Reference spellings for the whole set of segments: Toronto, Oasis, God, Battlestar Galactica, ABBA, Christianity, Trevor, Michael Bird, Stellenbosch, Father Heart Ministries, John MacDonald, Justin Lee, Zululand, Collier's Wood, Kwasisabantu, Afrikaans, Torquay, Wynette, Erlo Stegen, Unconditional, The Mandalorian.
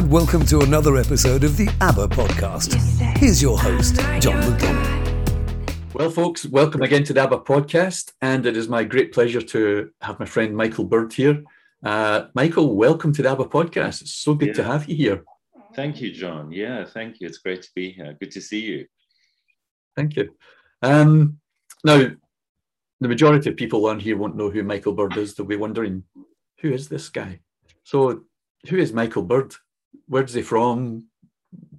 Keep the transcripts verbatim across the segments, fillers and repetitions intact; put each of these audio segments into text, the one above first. and welcome to another episode of the ABBA podcast. Here's your host, John MacDonald. Well, folks, welcome again to the ABBA podcast, and it is my great pleasure to have my friend Michael Bird here. Uh, Michael, welcome to the ABBA podcast. It's so good yeah. to have you here. Thank you, John. Yeah, thank you. It's great to be here. Good to see you. Thank you. Um, now, the majority of people on here won't know who Michael Bird is. They'll be wondering, who is this guy? So, who is Michael Bird? Where's he from?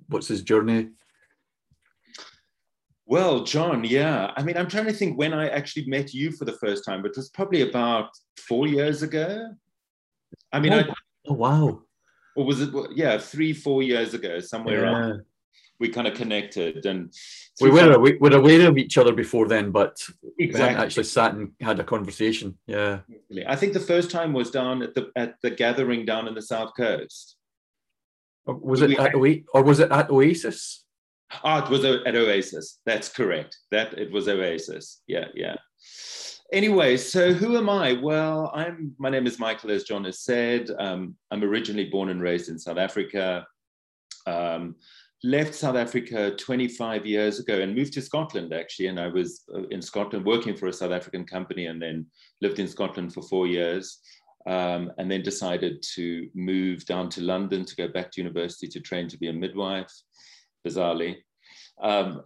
What's his journey? Well, John, yeah. I mean, I'm trying to think when I actually met you for the first time, but it was probably about four years ago. I mean, oh, I, oh wow. Or was it, yeah, three, four years ago, somewhere yeah. around. We kind of connected, and we were we were aware of each other before then, but exactly. we hadn't actually sat and had a conversation. Yeah, I think the first time was down at the at the gathering down in the South Coast. Or was it we, at Oasis, or was it at Oasis? Ah, oh, it was at Oasis. That's correct. That it was Oasis. Yeah, yeah. Anyway, so who am I? Well, I'm. My name is Michael, as John has said. Um, I'm originally born and raised in South Africa. Um, Left South Africa twenty-five years ago and moved to Scotland, actually. And I was in Scotland working for a South African company, and then lived in Scotland for four years um, and then decided to move down to London to go back to university to train to be a midwife, bizarrely. Um,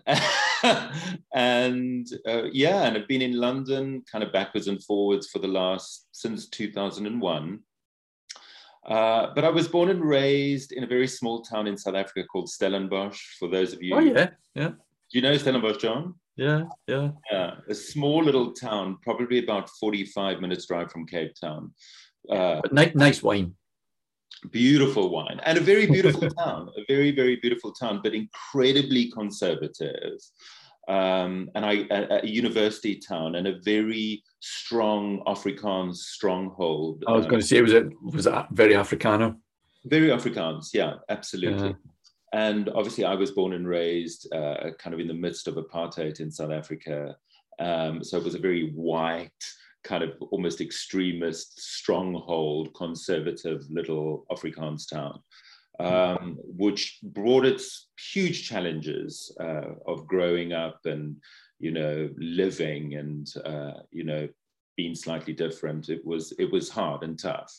and uh, yeah, and I've been in London kind of backwards and forwards for the last, since two thousand one. Uh, but I was born and raised in a very small town in South Africa called Stellenbosch, for those of you. Oh, yeah, yeah. Do you know Stellenbosch, John? Yeah, yeah. Yeah, a small little town, probably about forty-five minutes drive from Cape Town. Uh, but nice, nice wine. Beautiful wine, and a very beautiful town, a very, very beautiful town, but incredibly conservative. Um, and I, a, a university town and a very strong Afrikaans stronghold. I was um, going to say, was it was it very Africano? Very Afrikaans, yeah, absolutely. Yeah. And obviously, I was born and raised uh, kind of in the midst of apartheid in South Africa, um, so it was a very white, kind of almost extremist stronghold, conservative little Afrikaans town. Um, which brought its huge challenges uh, of growing up and, you know, living and, uh, you know, being slightly different. It was it was hard and tough.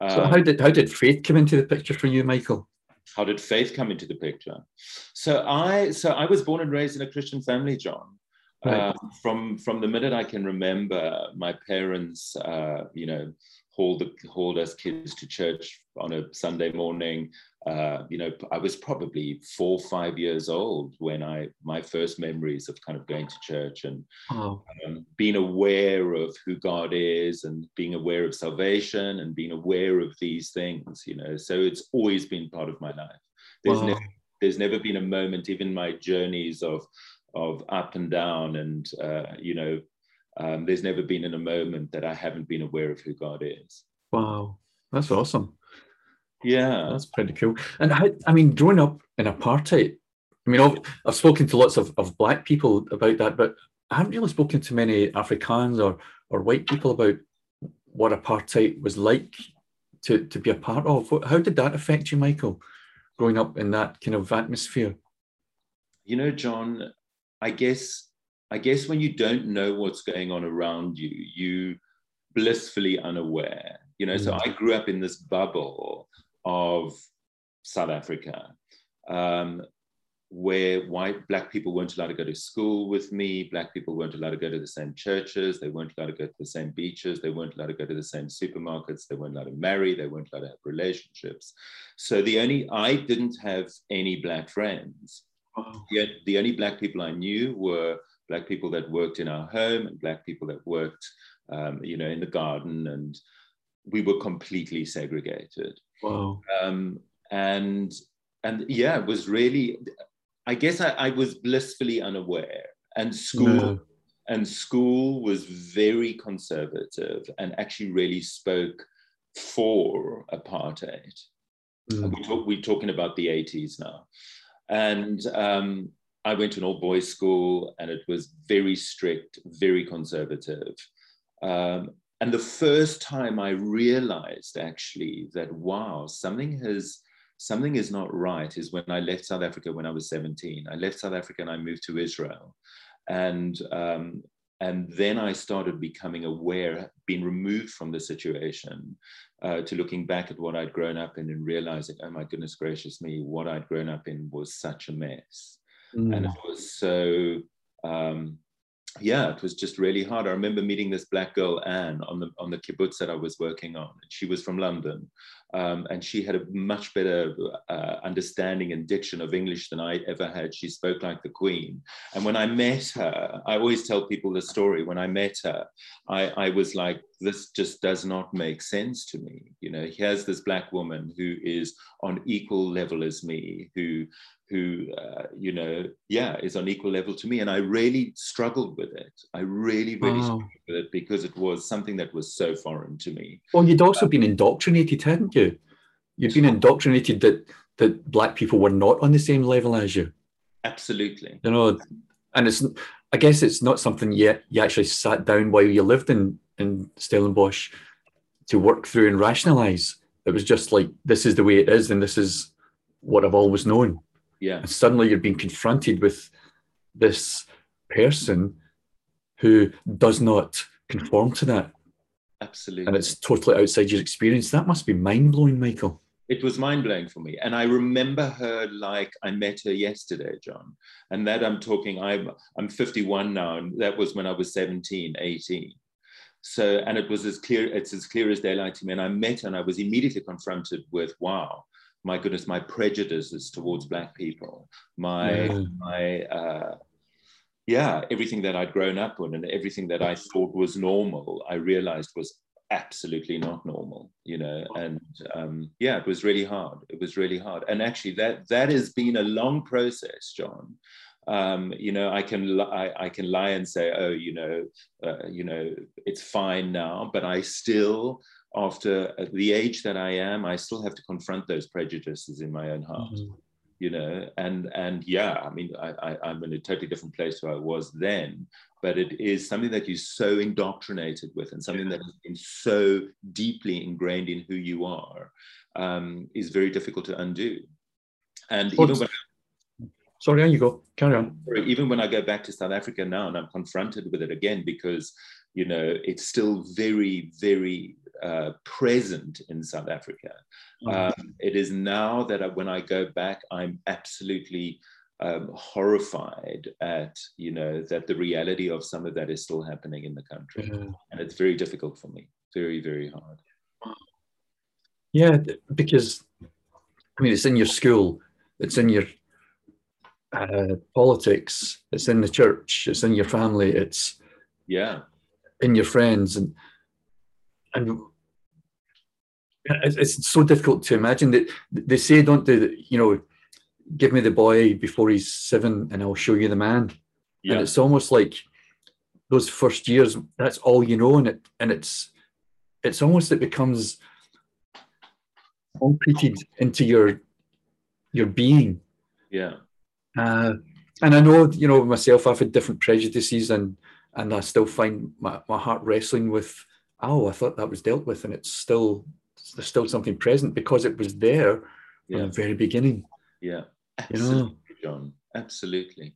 Um, so how did how did faith come into the picture for you, Michael? How did faith come into the picture? So I so I was born and raised in a Christian family, John. Right. Um, from from the minute I can remember, my parents, uh, you know, hauled hauled us kids to church on a Sunday morning. Uh, you know, I was probably four, five years old when I, my first memories of kind of going to church and oh. um, being aware of who God is and being aware of salvation and being aware of these things, you know, so it's always been part of my life. There's, wow. never, there's never been a moment, even my journeys of, of up and down and, uh, you know, um, there's never been in a moment that I haven't been aware of who God is. Wow. That's awesome. Yeah, that's pretty cool. And I, I mean, growing up in apartheid, I mean, I've, I've spoken to lots of, of black people about that, but I haven't really spoken to many Afrikaans or or white people about what apartheid was like to, to be a part of. How did that affect you, Michael, growing up in that kind of atmosphere? You know, John, I guess I guess when you don't know what's going on around you, you blissfully unaware. You know, mm. so I grew up in this bubble of South Africa, um, where white, black people weren't allowed to go to school with me, black people weren't allowed to go to the same churches, they weren't allowed to go to the same beaches, they weren't allowed to go to the same supermarkets, they weren't allowed to marry, they weren't allowed to have relationships. So the only, I didn't have any black friends. Oh. Yet the only black people I knew were black people that worked in our home and black people that worked, um, you know, in the garden, and we were completely segregated. Wow. Um, and, and yeah, it was really, I guess I, I was blissfully unaware, and school no. and school was very conservative and actually really spoke for apartheid. Mm. We talk, we're talking about the eighties now. And um, I went to an all boys school, and it was very strict, very conservative. Um, And the first time I realized actually that, wow, something has something is not right is when I left South Africa when I was seventeen. I left South Africa and I moved to Israel. And, um, and then I started becoming aware, being removed from the situation, uh, to looking back at what I'd grown up in and realizing, oh my goodness gracious me, what I'd grown up in was such a mess. Mm. And it was so, um, yeah, it was just really hard. I remember meeting this black girl, Anne, on the, on the kibbutz that I was working on. She was from London, um, and she had a much better uh, understanding and diction of English than I ever had. She spoke like the Queen. And when I met her, I always tell people the story. When I met her, I, I was like, this just does not make sense to me. You know, here's this black woman who is on equal level as me, who, who, uh, you know, yeah, is on equal level to me. And I really struggled with it. I really, really wow. struggled with it because it was something that was so foreign to me. Well, you'd also um, been indoctrinated, hadn't you? You'd been indoctrinated that, that black people were not on the same level as you. Absolutely. You know, and it's, I guess it's not something yet you actually sat down while you lived in, in Stellenbosch to work through and rationalize. It was just like, this is the way it is, and this is what I've always known. Yeah. And suddenly you're being confronted with this person who does not conform to that. Absolutely. And it's totally outside your experience. That must be mind-blowing, Michael. It was mind-blowing for me. And I remember her like I met her yesterday, John. And that I'm talking, I'm, I'm fifty-one now, and that was when I was seventeen, eighteen. So, and it was as clear, it's as clear as daylight to me. And I met her and I was immediately confronted with, wow, my goodness, my prejudices towards black people, my, yeah. my, uh, yeah, everything that I'd grown up on and everything that I thought was normal, I realized was absolutely not normal, you know? And um, yeah, it was really hard. It was really hard. And actually that, that has been a long process, John. Um, you know, I can I, I can lie and say, oh, you know, uh, you know, it's fine now, but I still, after the age that I am, I still have to confront those prejudices in my own heart, mm-hmm. you know, and and yeah, I mean, I, I, I'm in a totally different place where I was then, but it is something that you're so indoctrinated with and something yeah. that has been so deeply ingrained in who you are, um, is very difficult to undo. And well, even when Sorry, on you go. Carry on. Even when I go back to South Africa now and I'm confronted with it again, because, you know, it's still very, very uh, present in South Africa. Mm. Um, it is now that I, when I go back, I'm absolutely um, horrified at, you know, that the reality of some of that is still happening in the country. Mm. And it's very difficult for me. Very, very hard. Yeah, because, I mean, it's in your school. It's in your... Uh, politics, it's in the church, it's in your family, it's yeah, in your friends, and and it's so difficult to imagine that they say, don't do that, you know, give me the boy before he's seven and I'll show you the man. Yeah. And it's almost like those first years, that's all you know, and it and it's it's almost it becomes concreted into your your being. Yeah. Uh, and I know, you know, myself, I've had different prejudices, and and I still find my, my heart wrestling with, oh, I thought that was dealt with, and it's still, there's still something present because it was there yeah. from the very beginning. Yeah, absolutely, you know? John, absolutely.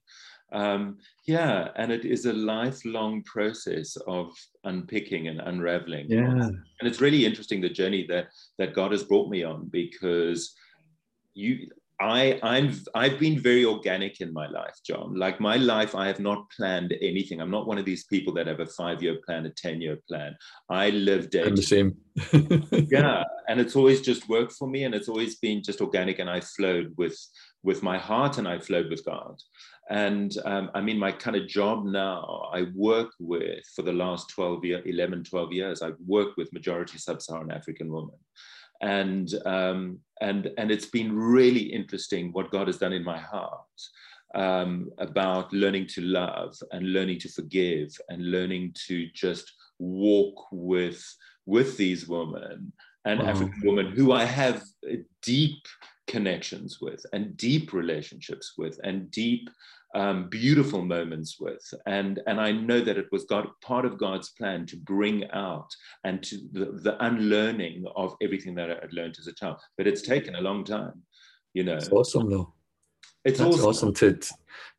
Um, yeah, and it is a lifelong process of unpicking and unraveling. Yeah. And it's really interesting, the journey that, that God has brought me on, because you... I, I'm, I've been very organic in my life, John. Like my life, I have not planned anything. I'm not one of these people that have a five-year plan, a ten-year plan. I live day. I'm the same. Yeah, and it's always just worked for me, and it's always been just organic, and I flowed with with my heart, and I flowed with God. And um, I mean, my kind of job now, I work with, for the last twelve year, eleven, twelve years, I've worked with majority sub-Saharan African women. And um, and and it's been really interesting what God has done in my heart um, about learning to love and learning to forgive and learning to just walk with with these women and wow. African women who I have deep connections with and deep relationships with and deep um, beautiful moments with. And, and I know that it was God, part of God's plan to bring out and to the, the unlearning of everything that I had learned as a child, but it's taken a long time. you know. It's awesome though. It's that's awesome. awesome to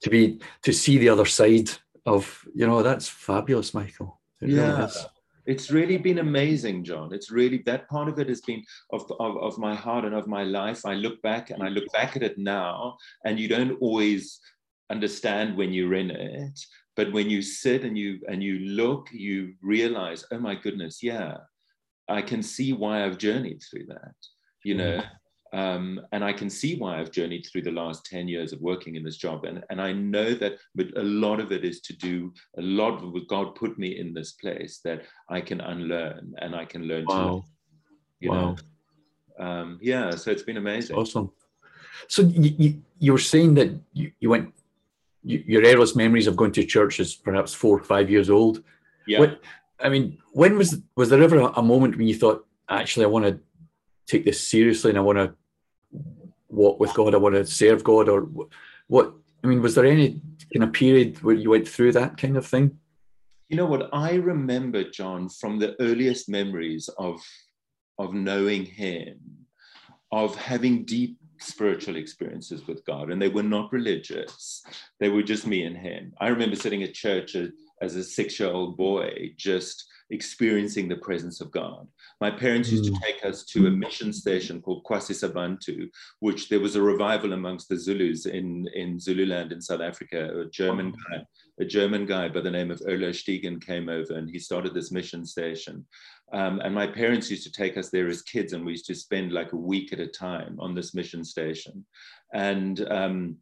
to be to see the other side of, you know, that's fabulous, Michael. It yeah. really is. It's really been amazing, John. It's really, that part of it has been of, of, of my heart and of my life. I look back and I look back at it now, and you don't always understand when you're in it, but when you sit and you and you look, you realize, oh my goodness, yeah, I can see why I've journeyed through that, you know, um, and I can see why I've journeyed through the last ten years of working in this job. And, and I know that, but a lot of it is to do, a lot of God put me in this place that I can unlearn and I can learn. Wow. To learn, you wow. know, um, yeah, so it's been amazing. That's awesome. So you, you, you were saying that you, you went, you, your earliest memories of going to church is perhaps four or five years old. Yeah. What, I mean, when was was there ever a moment when you thought, actually, I want to take this seriously and I want to walk with God, I want to serve God, or what? I mean, was there any kind of period where you went through that kind of thing? You know what? I remember, John, from the earliest memories of of knowing Him, of having deep spiritual experiences with God, and they were not religious. They were just me and Him. I remember sitting at church at, as a six-year-old boy, just experiencing the presence of God. My parents used to take us to a mission station called Kwasisabantu, which there was a revival amongst the Zulus in, in Zululand in South Africa. A German guy, a German guy by the name of Erlo Stegen came over and he started this mission station. Um, and my parents used to take us there as kids, and we used to spend like a week at a time on this mission station. And um,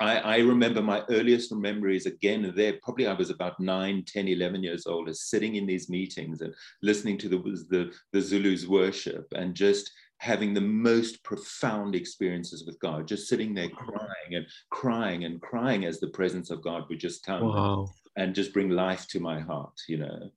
I, I remember my earliest memories again there, probably I was about nine, ten, eleven years old, is sitting in these meetings and listening to the, the, the Zulus worship and just having the most profound experiences with God, just sitting there crying and crying and crying as the presence of God would just come wow. and just bring life to my heart, you know.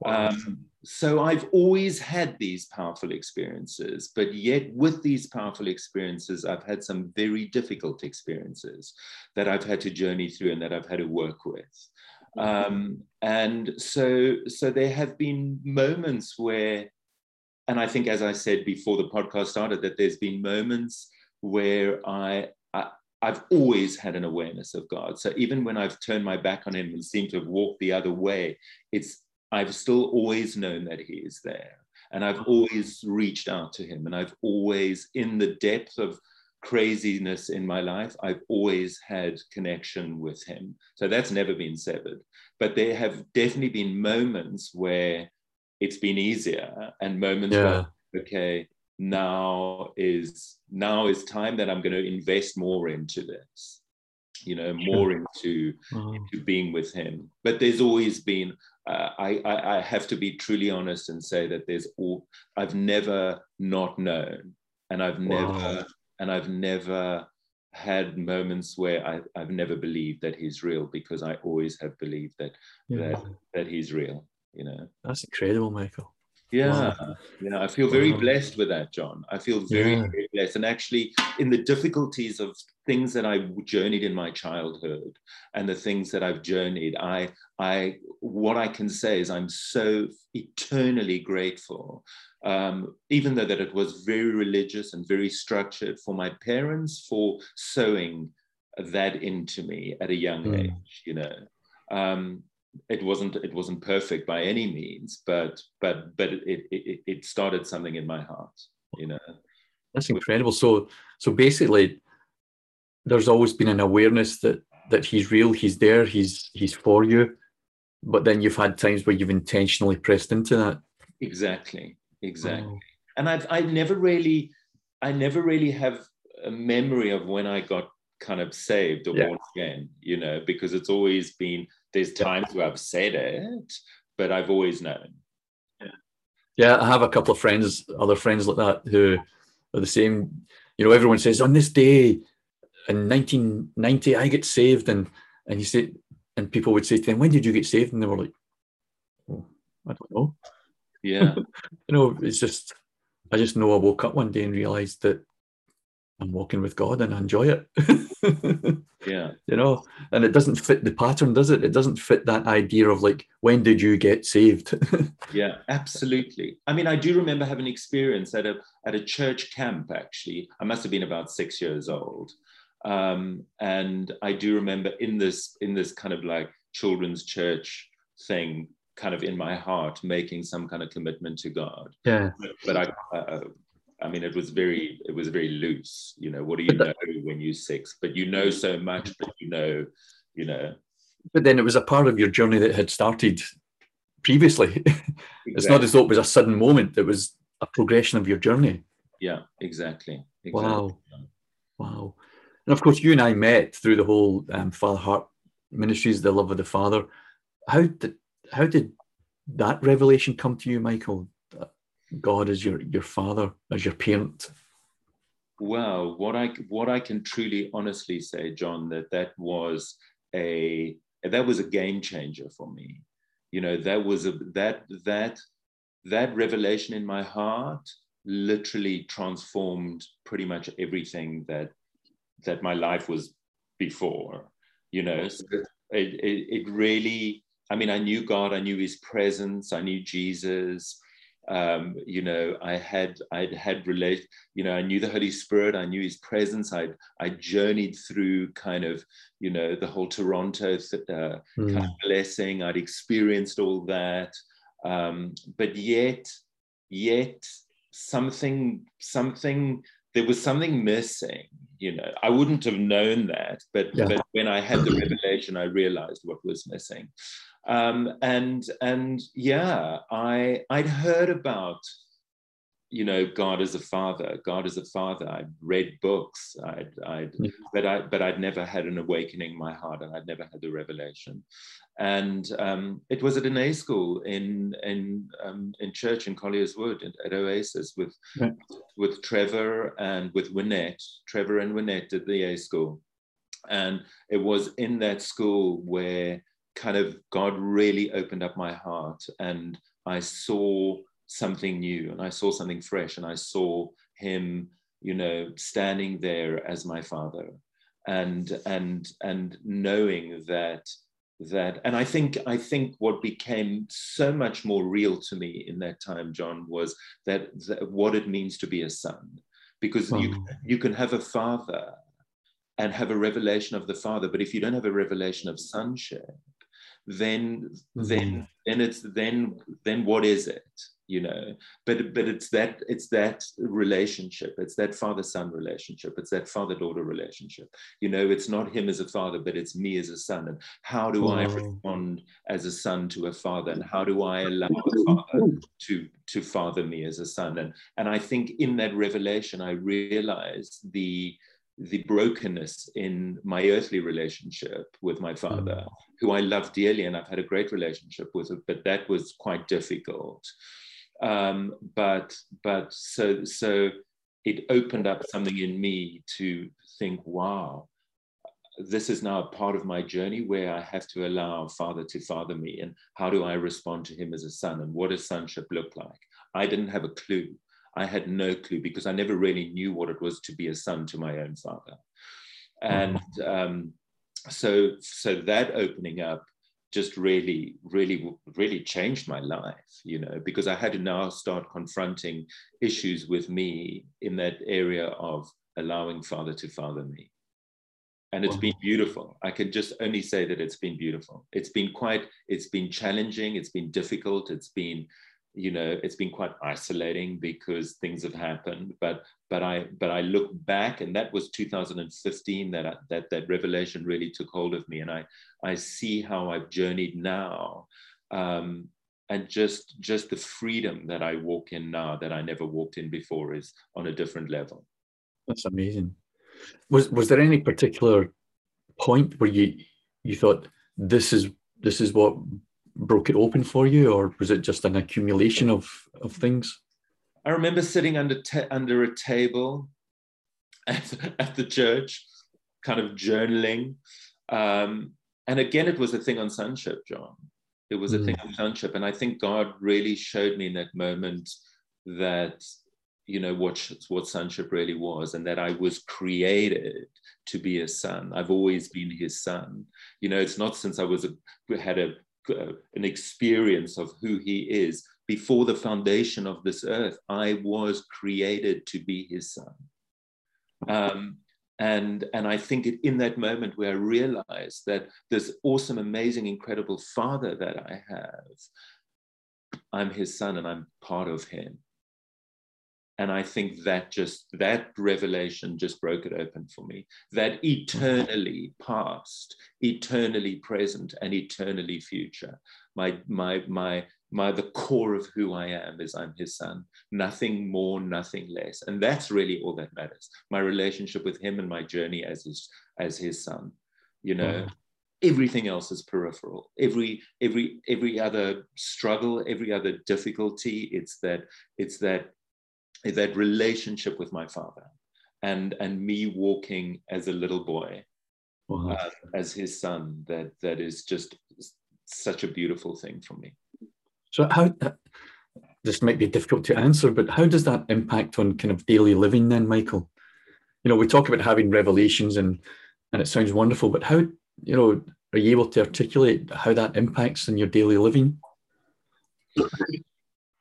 Wow. Um, so I've always had these powerful experiences, but yet with these powerful experiences, I've had some very difficult experiences that I've had to journey through and that I've had to work with. Um, and so, so there have been moments where, and I think, as I said before the podcast started, that there's been moments where I, I I've always had an awareness of God. So even when I've turned my back on Him and seemed to have walked the other way, it's I've still always known that He is there, and I've always reached out to Him, and I've always, in the depth of craziness in my life, I've always had connection with Him. So that's never been severed. But there have definitely been moments where it's been easier, and moments yeah. where, okay, now is now is time that I'm going to invest more into this, you know, more yeah. into, wow. into being with Him. But there's always been, Uh, I, I, I have to be truly honest and say that there's all, I've never not known, and I've never wow. and I've never had moments where I, I've never believed that He's real, because I always have believed that yeah. that that He's real. You know, that's incredible, Michael. Yeah, wow. you know, I feel very wow. blessed with that, John. I feel very, yeah. very blessed. And actually, in the difficulties of things that I journeyed in my childhood and the things that I've journeyed, I, I, what I can say is I'm so eternally grateful. Um, even though that it was very religious and very structured, for my parents for sowing that into me at a young mm. age, you know. Um, It wasn't. It wasn't perfect by any means, but but but it it, it started something in my heart. You know, that's incredible. So so basically, there's always been an awareness that that He's real, He's there, He's He's for you. But then you've had times where you've intentionally pressed into that. Exactly, exactly. Oh. And I've I never really, I never really have a memory of when I got kind of saved or yeah. born again. You know, because it's always been. There's times where I've said it, but I've always known. Yeah. yeah, I have a couple of friends, other friends like that, who are the same. You know, everyone says, on this day in nineteen ninety, I get saved. And and you say, and people would say to them, when did you get saved? And they were like, oh, I don't know. Yeah. You know, it's just, I just know I woke up one day and realized that I'm walking with God and I enjoy it. Yeah. You know, and it doesn't fit the pattern, does it? It doesn't fit that idea of like, when did you get saved? Yeah, absolutely. I mean, I do remember having an experience at a at a church camp, actually. I must have been about six years old. Um, and I do remember in this in this kind of like children's church thing, kind of in my heart, making some kind of commitment to God. Yeah. But, but I... Uh, I mean, it was very, it was very loose, you know, what do you know when you're six, but you know so much, but you know, you know. But then it was a part of your journey that had started previously. Exactly. It's not as though it was a sudden moment. It was a progression of your journey. Yeah, exactly. exactly. Wow. Wow. And of course, you and I met through the whole um, Father Heart Ministries, the love of the Father. How did, how did that revelation come to you, Michael? God as your your father, as your parent? Well, what I what I can truly honestly say, John, that that was a that was a game changer for me. You know, that was a that that that revelation in my heart literally transformed pretty much everything that that my life was before. You know, so it, it it really. I mean, I knew God, I knew His presence, I knew Jesus. Um, you know, I had, I'd had relate, you know, I knew the Holy Spirit, I knew His presence. I, I journeyed through kind of, you know, the whole Toronto th- uh, mm. kind of blessing. I'd experienced all that. Um, but yet, yet something, something, there was something missing, you know, I wouldn't have known that, but, yeah. but when I had the revelation, I realized what was missing. Um, and, and yeah, I, I'd heard about, you know, God as a father, God as a father. I'd read books, I'd, I'd, yeah. but I, but I'd never had an awakening in my heart, and I'd never had the revelation. And, um, it was at an A school in, in, um, in church in Collier's Wood at, at Oasis with, yeah. with Trevor and with Wynette. Trevor and Wynette did the A school. And it was in that school where kind of God really opened up my heart, and I saw something new, and I saw something fresh, and I saw Him, you know, standing there as my Father, and and and knowing that that. And I think I think what became so much more real to me in that time, John, was that, that what it means to be a son, because wow. you you can have a father and have a revelation of the Father, but if you don't have a revelation of sonship, then then then it's then then what is it, you know? But but it's that it's that relationship, it's that father-son relationship, it's that father-daughter relationship, you know. It's not Him as a father, but it's me as a son, and how do wow. I respond as a son to a father, and how do I allow a father to to father me as a son? And and I think in that revelation I realized the the brokenness in my earthly relationship with my father, who I love dearly and I've had a great relationship with, but that was quite difficult. Um, but but so so it opened up something in me to think, wow, this is now a part of my journey where I have to allow Father to father me, and how do I respond to Him as a son, and what does sonship look like? I didn't have a clue. I had no clue, because I never really knew what it was to be a son to my own father. And um, so so that opening up just really, really, really changed my life, you know, because I had to now start confronting issues with me in that area of allowing Father to father me. And it's wow. been beautiful. I can just only say that it's been beautiful. It's been quite, it's been challenging. It's been difficult. It's been... you know, it's been quite isolating because things have happened, but but I but I look back, and that was two thousand fifteen that I, that that revelation really took hold of me, and I I see how I've journeyed now, um, and just just the freedom that I walk in now that I never walked in before is on a different level. That's amazing. Was was there any particular point where you you thought this is this is what broke it open for you, or was it just an accumulation of of things? I remember sitting under ta- under a table at, at the church, kind of journaling, um, and again it was a thing on sonship, John. It was a mm. thing on sonship, and I think God really showed me in that moment that you know, what, what sonship really was, and that I was created to be a son. I've always been his son. You know, it's not since I was a, had a, uh, an experience of who he is. Before the foundation of this earth, I was created to be his son. Um, and, and I think it, in that moment where I realized that this awesome, amazing, incredible father that I have, I'm his son and I'm part of him. And I think that just, that revelation just broke it open for me. That eternally past, eternally present, and eternally future. My, my, my, my, the core of who I am is I'm his son. Nothing more, nothing less. And that's really all that matters. My relationship with him and my journey as his, as his son. You know, mm-hmm. Everything else is peripheral. Every, every, every other struggle, every other difficulty, it's that, it's that, that relationship with my father, and and me walking as a little boy, wow. uh, as his son, that that is just such a beautiful thing for me. So how, this might be difficult to answer, but how does that impact on kind of daily living then, Michael? You know, we talk about having revelations, and and it sounds wonderful, but how, you know, are you able to articulate how that impacts in your daily living? Do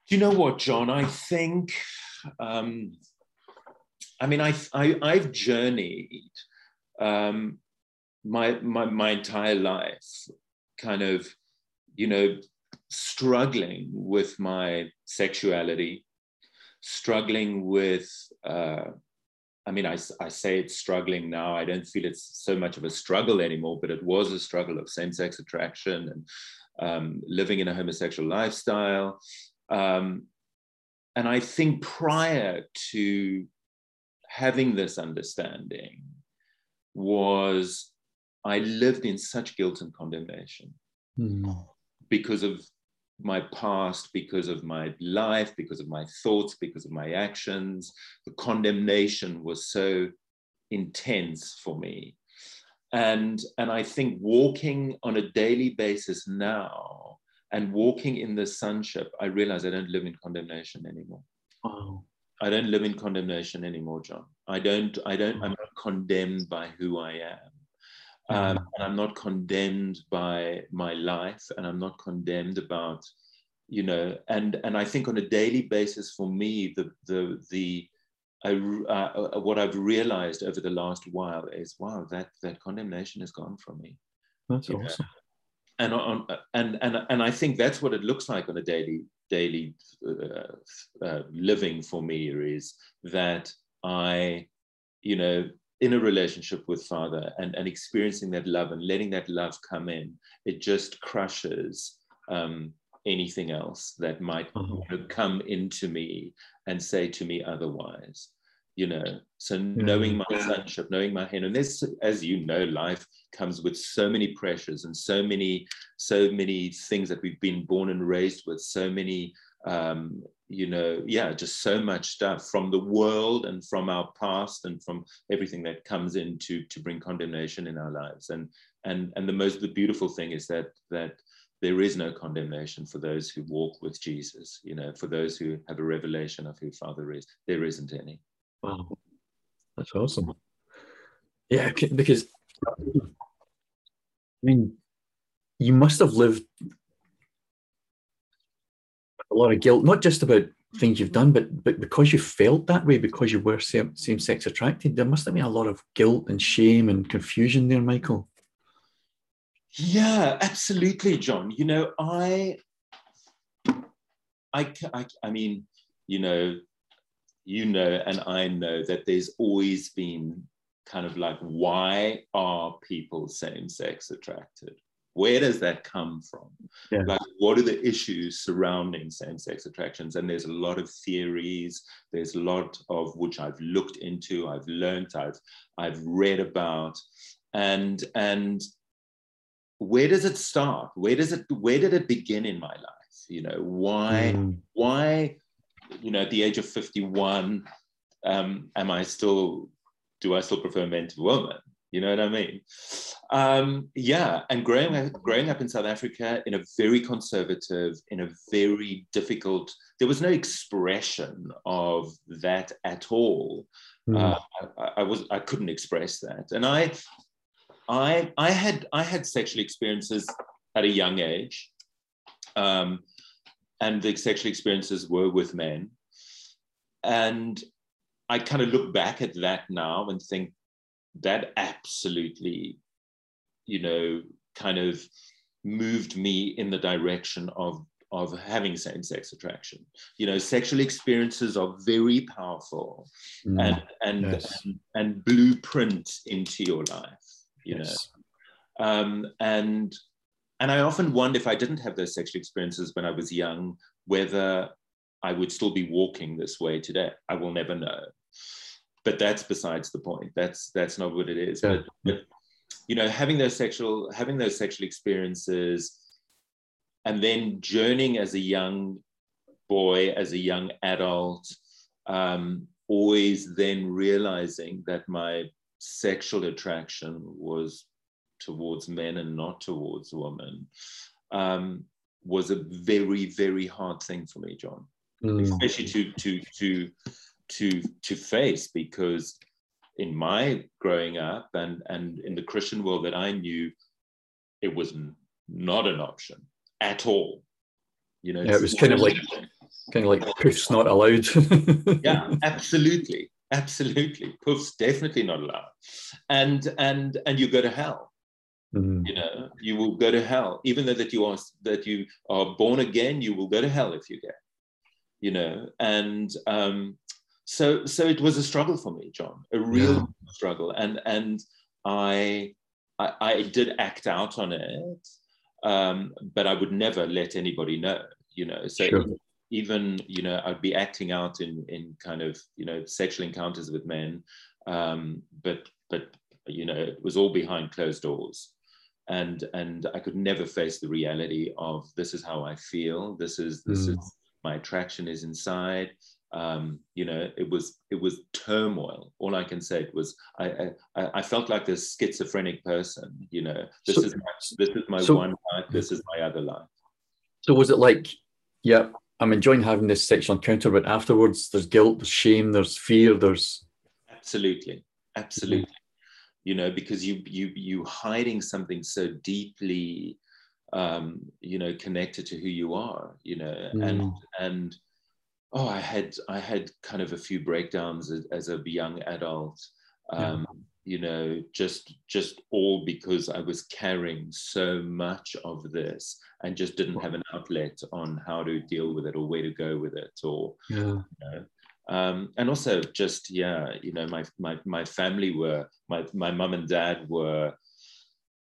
you know what, John? I think... Um, I mean, I, I, I've journeyed um, my, my, my entire life kind of, you know, struggling with my sexuality, struggling with, uh, I mean, I, I say it's struggling now. I don't feel it's so much of a struggle anymore, but it was a struggle of same-sex attraction and um, living in a homosexual lifestyle. Um, And I think prior to having this understanding was I lived in such guilt and condemnation mm. because of my past, because of my life, because of my thoughts, because of my actions. The condemnation was so intense for me. And, and I think walking on a daily basis now, and walking in the sonship, I realized I don't live in condemnation anymore. Wow. I don't live in condemnation anymore, John. I don't, I don't, I'm not condemned by who I am. Um, and I'm not condemned by my life, and I'm not condemned about, you know, and, and I think on a daily basis for me, the, the, the, I, uh, what I've realized over the last while is, wow, that, that condemnation is gone from me. That's you awesome. Know? And, on, and, and, and I think that's what it looks like on a daily, daily uh, uh, living for me, is that I, you know, in a relationship with Father and, and experiencing that love and letting that love come in, it just crushes um, anything else that might mm-hmm. come into me and say to me otherwise. You know, so knowing my sonship, knowing my hand, and this, as you know, life comes with so many pressures and so many, so many things that we've been born and raised with, so many, um, you know, yeah, just so much stuff from the world and from our past and from everything that comes in to, to bring condemnation in our lives. And, and, and the most, the beautiful thing is that, that there is no condemnation for those who walk with Jesus, you know, for those who have a revelation of who Father is, there isn't any. Wow, that's awesome. Yeah, because I mean, you must have lived a lot of guilt, not just about things you've done, but but because you felt that way, because you were same, same-sex attracted, there must have been a lot of guilt and shame and confusion there, Michael. Yeah, absolutely, John. You know, I, I, I, I mean, you know, you know, and I know that there's always been kind of like, why are people same-sex attracted? Where does that come from? Yeah. Like, what are the issues surrounding same-sex attractions? And there's a lot of theories. There's a lot of which I've looked into, I've learned, I've, I've read about. And, and where does it start? Where does it, where did it begin in my life? You know, why, mm. why, you know, at the age of fifty-one, um, am I still, do I still prefer men to women? You know what I mean? Um, yeah. And growing, growing up in South Africa in a very conservative, in a very difficult, there was no expression of that at all. Mm. Uh, I, I was, I couldn't express that. And I, I, I had, I had sexual experiences at a young age. Um, and the sexual experiences were with men. And I kind of look back at that now and think, that absolutely, you know, kind of moved me in the direction of, of having same-sex attraction. You know, sexual experiences are very powerful mm. and, and, yes. and and blueprint into your life, you yes. know. Um, and, and I often wonder if I didn't have those sexual experiences when I was young, whether I would still be walking this way today. I will never know. But that's besides the point. That's that's not what it is. Yeah. But, but you know, having those sexual having those sexual experiences, and then journeying as a young boy, as a young adult, um, always then realizing that my sexual attraction was towards men and not towards women, um, was a very very hard thing for me, John, mm. especially to to to. to to face, because in my growing up and and in the Christian world that I knew, it was n- not an option at all, you know. Yeah, it was kind of like kind of like poof's not allowed. Yeah, absolutely absolutely poof's definitely not allowed, and and and you go to hell. Mm. You know, you will go to hell, even though that you are that you are born again, you will go to hell if you get, you know. And um So, so it was a struggle for me, John, a real yeah. struggle. And, and I, I, I did act out on it, um, but I would never let anybody know, you know, so sure. even, you know, I'd be acting out in, in kind of, you know, sexual encounters with men. Um, but, but, you know, it was all behind closed doors, and, and I could never face the reality of, this is how I feel. This is, this mm. is my attraction is inside. Um, you know, it was it was turmoil. All I can say was I I, I felt like this schizophrenic person. You know, this so, is my, this is my so, one life. This is my other life. So was it like, yeah, I'm enjoying having this sexual encounter, but afterwards there's guilt, there's shame, there's fear, there's absolutely, absolutely. Mm-hmm. You know, because you you you hiding something so deeply, um, you know, connected to who you are. You know, mm. and and. Oh, I had I had kind of a few breakdowns as, as a young adult, um, yeah. you know, just just all because I was carrying so much of this and just didn't have an outlet on how to deal with it or where to go with it, or yeah. you know, um, and also just yeah, you know, my my my family were my my mum and dad were.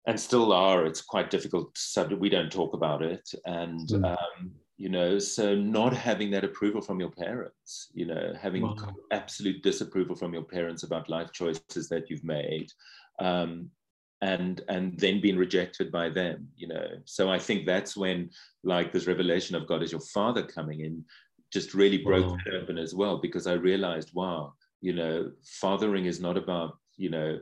And still are. It's quite difficult subject. We don't talk about it, and mm. um, you know, so not having that approval from your parents, you know, having wow. absolute disapproval from your parents about life choices that you've made, um, and and then being rejected by them, you know. So I think that's when, like, this revelation of God as your Father coming in, just really broke wow. that open as well, because I realized, wow, you know, fathering is not about, you know,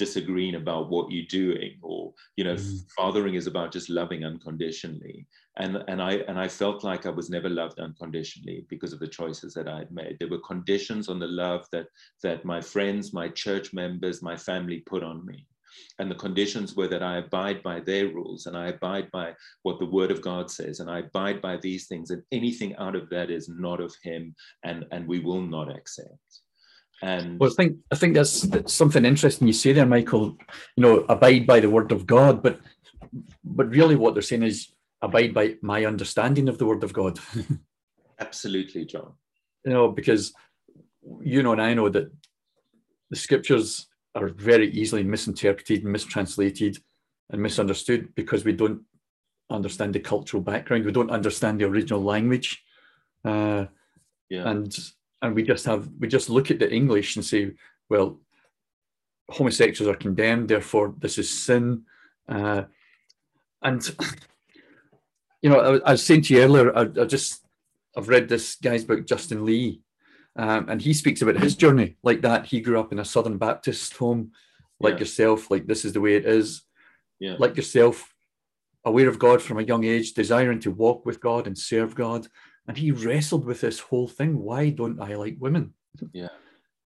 disagreeing about what you're doing, or, you know, mm. fathering is about just loving unconditionally. And and I and I felt like I was never loved unconditionally because of the choices that I had made. There were conditions on the love that that my friends, my church members, my family put on me. And the conditions were that I abide by their rules, and I abide by what the Word of God says, and I abide by these things, and anything out of that is not of Him, and and we will not accept. And well, I think I think that's, that's something interesting you say there, Michael. You know, abide by the Word of God, but but really what they're saying is abide by my understanding of the Word of God. Absolutely, John. You know, because you know and I know that the Scriptures are very easily misinterpreted, mistranslated, and misunderstood because we don't understand the cultural background. We don't understand the original language, uh, yeah, and. And we just have we just look at the English and say, well, homosexuals are condemned, therefore this is sin. Uh, and you know, I, I was saying to you earlier, I, I just I've read this guy's book, Justin Lee, um, and he speaks about his journey like that. He grew up in a Southern Baptist home, like yeah. yourself, like this is the way it is, yeah. like yourself, aware of God from a young age, desiring to walk with God and serve God. And he wrestled with this whole thing. Why don't I like women? Yeah.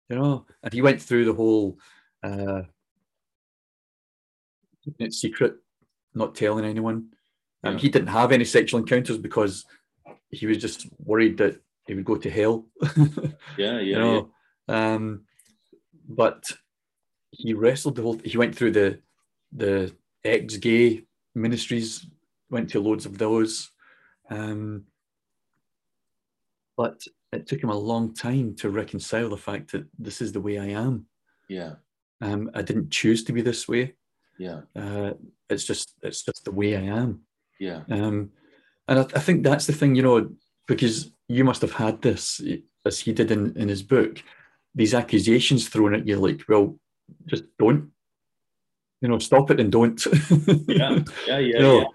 You know, and he went through the whole uh, keeping it secret, not telling anyone. Um, yeah. He didn't have any sexual encounters because he was just worried that he would go to hell. yeah, yeah, you know? yeah. Um, but he wrestled the whole. He went through the the ex-gay ministries, went to loads of those, um, but it took him a long time to reconcile the fact that this is the way I am. Yeah, um, I didn't choose to be this way. Yeah, uh, it's just it's just the way I am. Yeah, um, and I, I think that's the thing, you know, because you must have had this, as he did in, in his book, these accusations thrown at you, like, well, just don't, you know, stop it and don't. yeah, yeah, yeah, you know, yeah.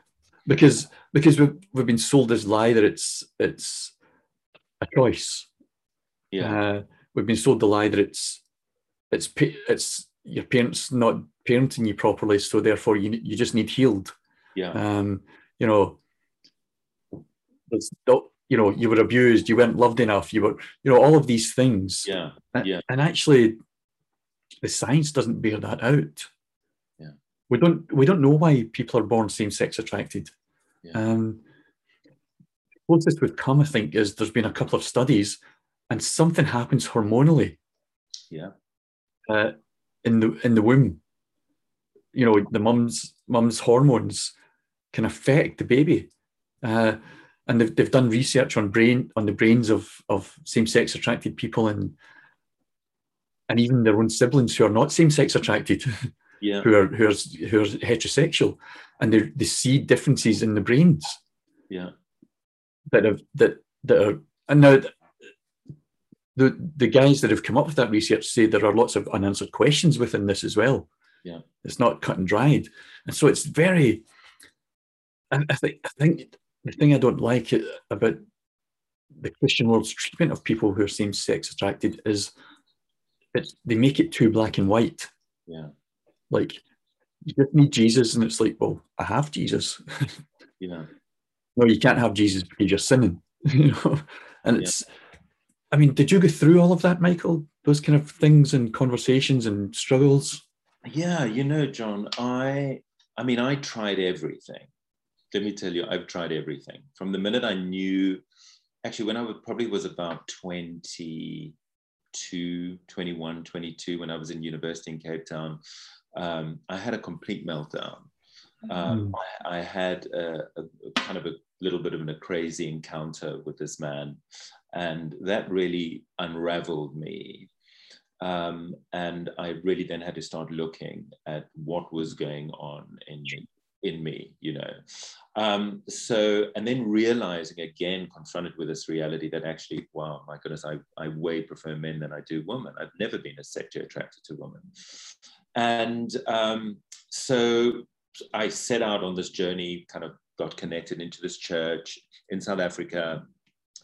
Because because we've we've been sold this lie that it's it's a choice. Yeah, uh, we've been sold the lie that it's it's it's your parents not parenting you properly, so therefore you you just need healed. Yeah, um, you know, it's not, you know, you were abused, you weren't loved enough, you were, you know, all of these things. Yeah, and, yeah. And actually, the science doesn't bear that out. Yeah, we don't we don't know why people are born same-sex attracted. Yeah. Um, closest we've come, I think, is there's been a couple of studies, and something happens hormonally. Yeah, uh, in the in the womb. You know, the mum's mum's hormones can affect the baby, uh, and they've they've done research on brain on the brains of of same-sex attracted people and and even their own siblings who are not same-sex attracted, yeah, who are who are who are heterosexual, and they they see differences in the brains, yeah, that have that that are and now the the guys that have come up with that research say there are lots of unanswered questions within this as well. Yeah, it's not cut and dried, and so it's very. I, I think I think the thing I don't like about the Christian world's treatment of people who are same-sex attracted is it's they make it too black and white. Yeah, like you just need Jesus, and it's like, well, I have Jesus. Yeah, no, you can't have Jesus because you're sinning. You know, and it's. Yeah. I mean, did you go through all of that, Michael? Those kind of things and conversations and struggles. Yeah, you know, John, I I mean, I tried everything. Let me tell you, I've tried everything. From the minute I knew, actually, when I was, probably was about twenty-two, twenty-one, twenty-two, when I was in university in Cape Town, um, I had a complete meltdown. Um, mm. I, I had a, a, a kind of a little bit of a crazy encounter with this man, and that really unraveled me. Um, and I really then had to start looking at what was going on in me, in me, you know. Um, so, and then realizing again, confronted with this reality that actually, wow, my goodness, I, I way prefer men than I do women. I've never been sexually attracted to women. And um, so I set out on this journey, kind of got connected into this church in South Africa,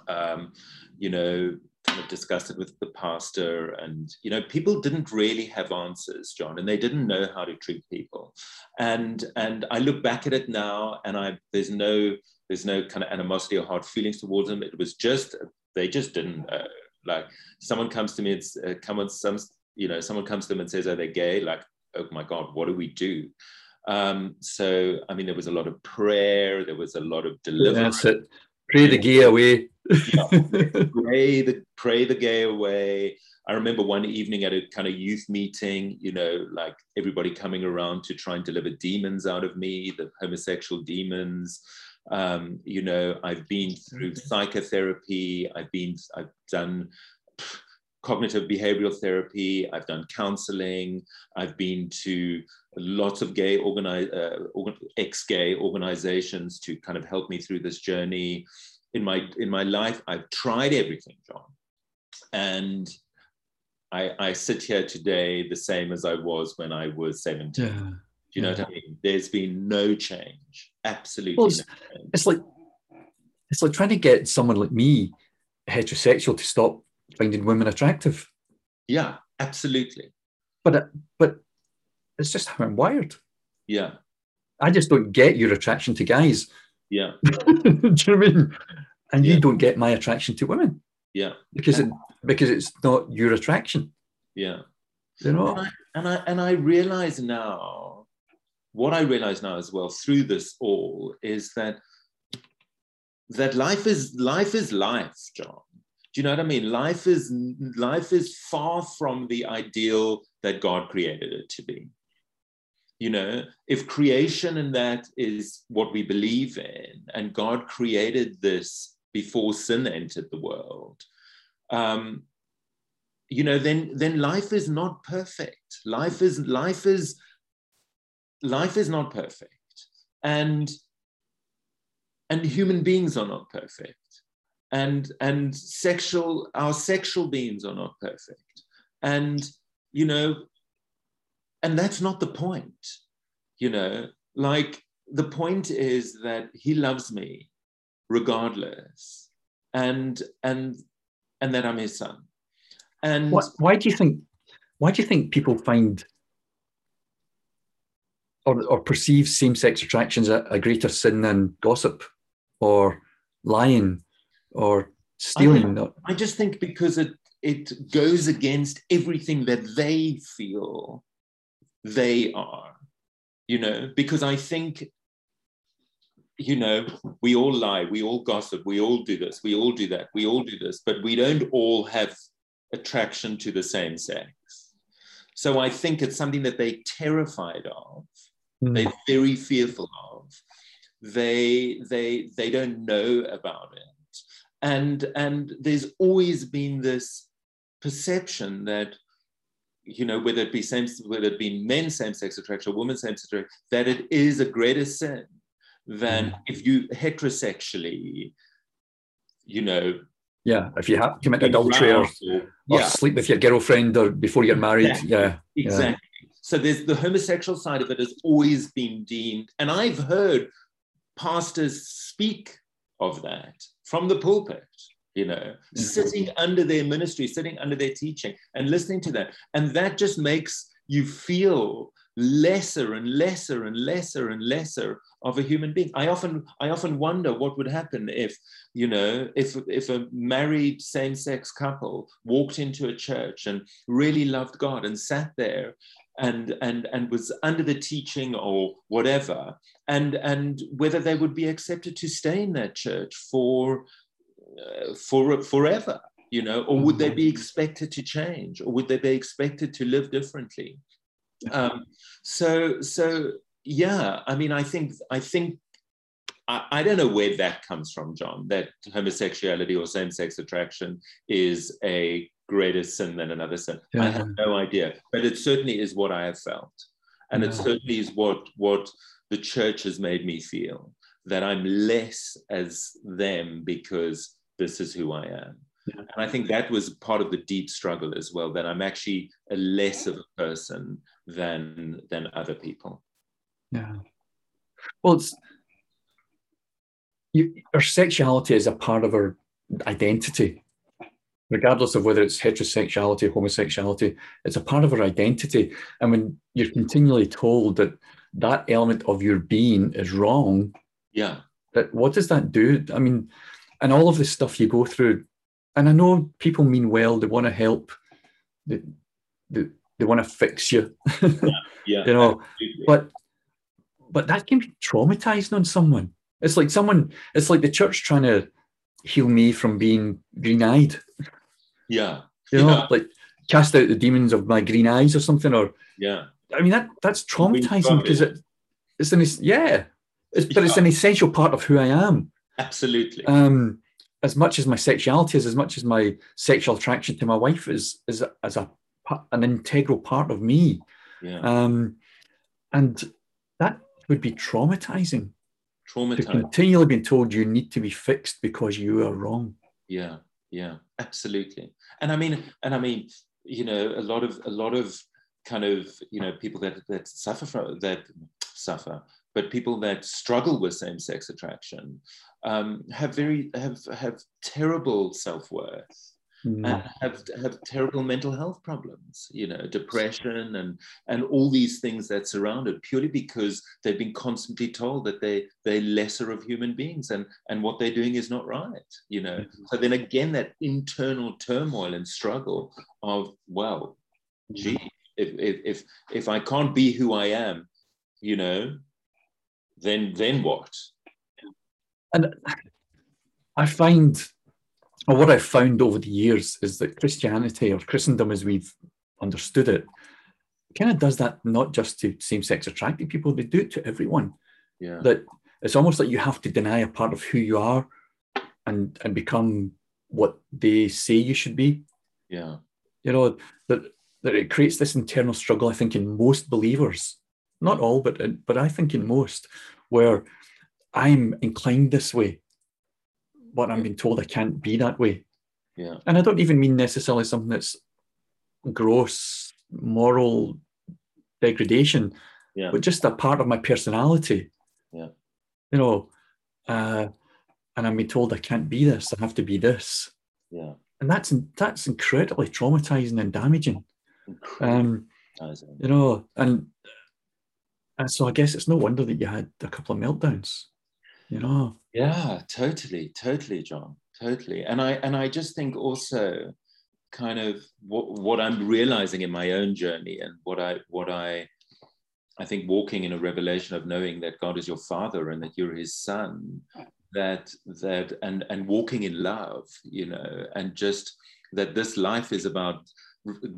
um, you know, kind of discussed it with the pastor, and you know, people didn't really have answers, John, and they didn't know how to treat people. And and I look back at it now, and I there's no there's no kind of animosity or hard feelings towards them. It was just they just didn't know. Like someone comes to me, it's uh, come on, some you know, someone comes to them and says, "Are they gay?" Like, oh my God, what do we do? Um, so I mean, there was a lot of prayer, there was a lot of deliverance. That's it. Pray the gay away. Yeah, pray the pray the gay away. I remember one evening at a kind of youth meeting, you know, like everybody coming around to try and deliver demons out of me, the homosexual demons. Um, you know, I've been through psychotherapy. I've been, I've done cognitive behavioral therapy. I've done counseling. I've been to lots of gay organize, uh, ex-gay organizations to kind of help me through this journey. In my in my life, I've tried everything, John, and I, I sit here today the same as I was when I was seventeen. Yeah, Do you yeah. know what I mean? There's been no change, absolutely. Well, it's, no change. It's like it's like trying to get someone like me, heterosexual, to stop finding women attractive. Yeah, absolutely. But but it's just how I'm wired. Yeah. I just don't get your attraction to guys. Yeah. Do you know what I mean? And yeah. you don't get my attraction to women. Yeah. Because and, it because it's not your attraction. Yeah. You know? And I, and I and I realize now, what I realize now as well through this all is that that life is life is life, John. Do you know what I mean? Life is life is far from the ideal that God created it to be. You know, if creation and that is what we believe in, and God created this before sin entered the world, um, you know, then then life is not perfect. Life is life is life is not perfect, and and human beings are not perfect, and and sexual our sexual beings are not perfect, and you know. And that's not the point, you know, like the point is that he loves me regardless, and and and that I'm his son. And why, why do you think why do you think people find or, or perceive same-sex attractions a, a greater sin than gossip or lying or stealing? I, I just think because it it goes against everything that they feel they are, you know, because I think, you know, we all lie, we all gossip, we all do this, we all do that, we all do this, but we don't all have attraction to the same sex. So I think it's something that they're terrified of, mm. they're very fearful of, they they they don't know about it. And and there's always been this perception that, you know, whether it be same, whether it be men's same-sex attraction or women's same-sex attraction, that it is a greater sin than if you heterosexually, you know. Yeah, if you have commit adultery or, or yeah. sleep with your girlfriend or before you're married. Exactly. Yeah, exactly. Yeah. So there's the homosexual side of it has always been deemed, and I've heard pastors speak of that from the pulpit. You know, mm-hmm. sitting under their ministry, sitting under their teaching and listening to that. And that just makes you feel lesser and lesser and lesser and lesser of a human being. I often I often wonder what would happen if, you know, if, if a married same-sex couple walked into a church and really loved God and sat there and and and was under the teaching or whatever, and and whether they would be accepted to stay in that church for Uh, for forever, you know, or would they be expected to change, or would they be expected to live differently? Um, so, so yeah, I mean, I think, I think, I, I don't know where that comes from, John, that homosexuality or same-sex attraction is a greater sin than another sin. Yeah. I have no idea, but it certainly is what I have felt. And yeah. it certainly is what, what the church has made me feel, that I'm less as them because this is who I am. Yeah. And I think that was part of the deep struggle as well, that I'm actually a less of a person than than other people. Yeah. Well, it's, you, our sexuality is a part of our identity, regardless of whether it's heterosexuality, homosexuality, it's a part of our identity. And when you're continually told that that element of your being is wrong, yeah. But what does that do? I mean, and all of this stuff you go through, and I know people mean well, they want to help, they, they, they want to fix you, yeah, yeah, you know, absolutely. but but that can be traumatizing on someone. It's like someone, it's like the church trying to heal me from being green-eyed. Yeah. You know, yeah. like cast out the demons of my green eyes or something, or, yeah. I mean, that that's traumatizing because it, it's an, yeah. It's, but it's an essential part of who I am. Absolutely. Um, as much as my sexuality is, as much as my sexual attraction to my wife is, is a, as a an integral part of me. Yeah. Um, and that would be traumatizing. Traumatizing. To continually being told you need to be fixed because you are wrong. Yeah. Yeah. Absolutely. And I mean, and I mean, you know, a lot of a lot of kind of you know people that that suffer from that suffer. But people that struggle with same-sex attraction um, have very have have terrible self-worth mm. uh, have have terrible mental health problems, you know, depression and and all these things that surround it, purely because they've been constantly told that they they're lesser of human beings, and and what they're doing is not right, you know. Mm. So then again, that internal turmoil and struggle of, well, mm. gee, if if if if I can't be who I am, you know, then then what? And I find, or what I've found over the years, is that Christianity, or Christendom as we've understood it, kind of does that not just to same-sex attracted people, they do it to everyone. Yeah. That it's almost like you have to deny a part of who you are and and become what they say you should be. Yeah. You know, that that it creates this internal struggle, I think, in most believers. Not all, but in, but I think in most, where I'm inclined this way, but I'm being told I can't be that way. Yeah. And I don't even mean necessarily something that's gross moral degradation, yeah. but just a part of my personality. Yeah. You know, uh, and I'm being told I can't be this, I have to be this. Yeah. And that's that's incredibly traumatizing and damaging. Um, you know, and And so I guess it's no wonder that you had a couple of meltdowns, you know? Yeah, totally, totally, John, totally. And I and I just think also kind of what, what I'm realizing in my own journey, and what I what I I think walking in a revelation of knowing that God is your Father and that you're His Son, that that and and walking in love, you know, and just that this life is about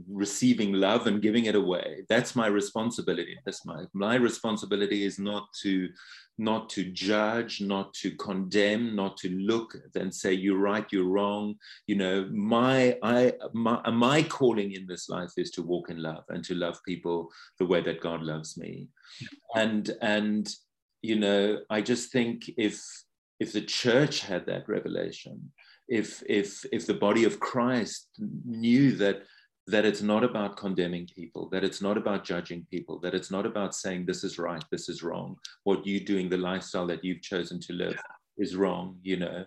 receiving love and giving it away. That's my responsibility. That's my my responsibility is not to not to judge, not to condemn, not to look and say you're right, you're wrong. You know, my I my my calling in this life is to walk in love and to love people the way that God loves me. And and you know, I just think if if the church had that revelation, if if if the body of Christ knew that that it's not about condemning people, that it's not about judging people, that it's not about saying this is right, this is wrong, what you're doing, the lifestyle that you've chosen to live is wrong, you know.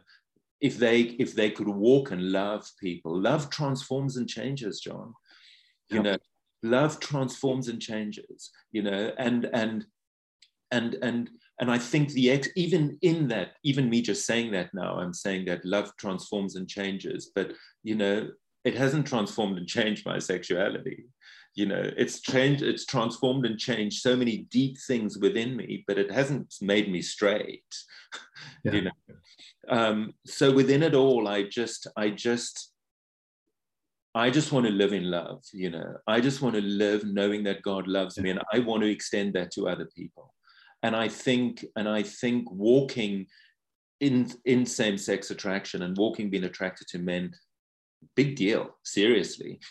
If they if they could walk and love people, love transforms and changes, John. You yeah. know, love transforms and changes, you know, and and and and and I think the ex, even in that, even me just saying that now, I'm saying that love transforms and changes, but you know, it hasn't transformed and changed my sexuality. You know, it's changed, it's transformed and changed so many deep things within me, but it hasn't made me straight. Yeah. You know, um, so within it all, I just, I just, I just want to live in love. You know, I just want to live knowing that God loves me, and I want to extend that to other people. And I think, and I think walking in in same-sex attraction and walking being attracted to men, big deal, seriously.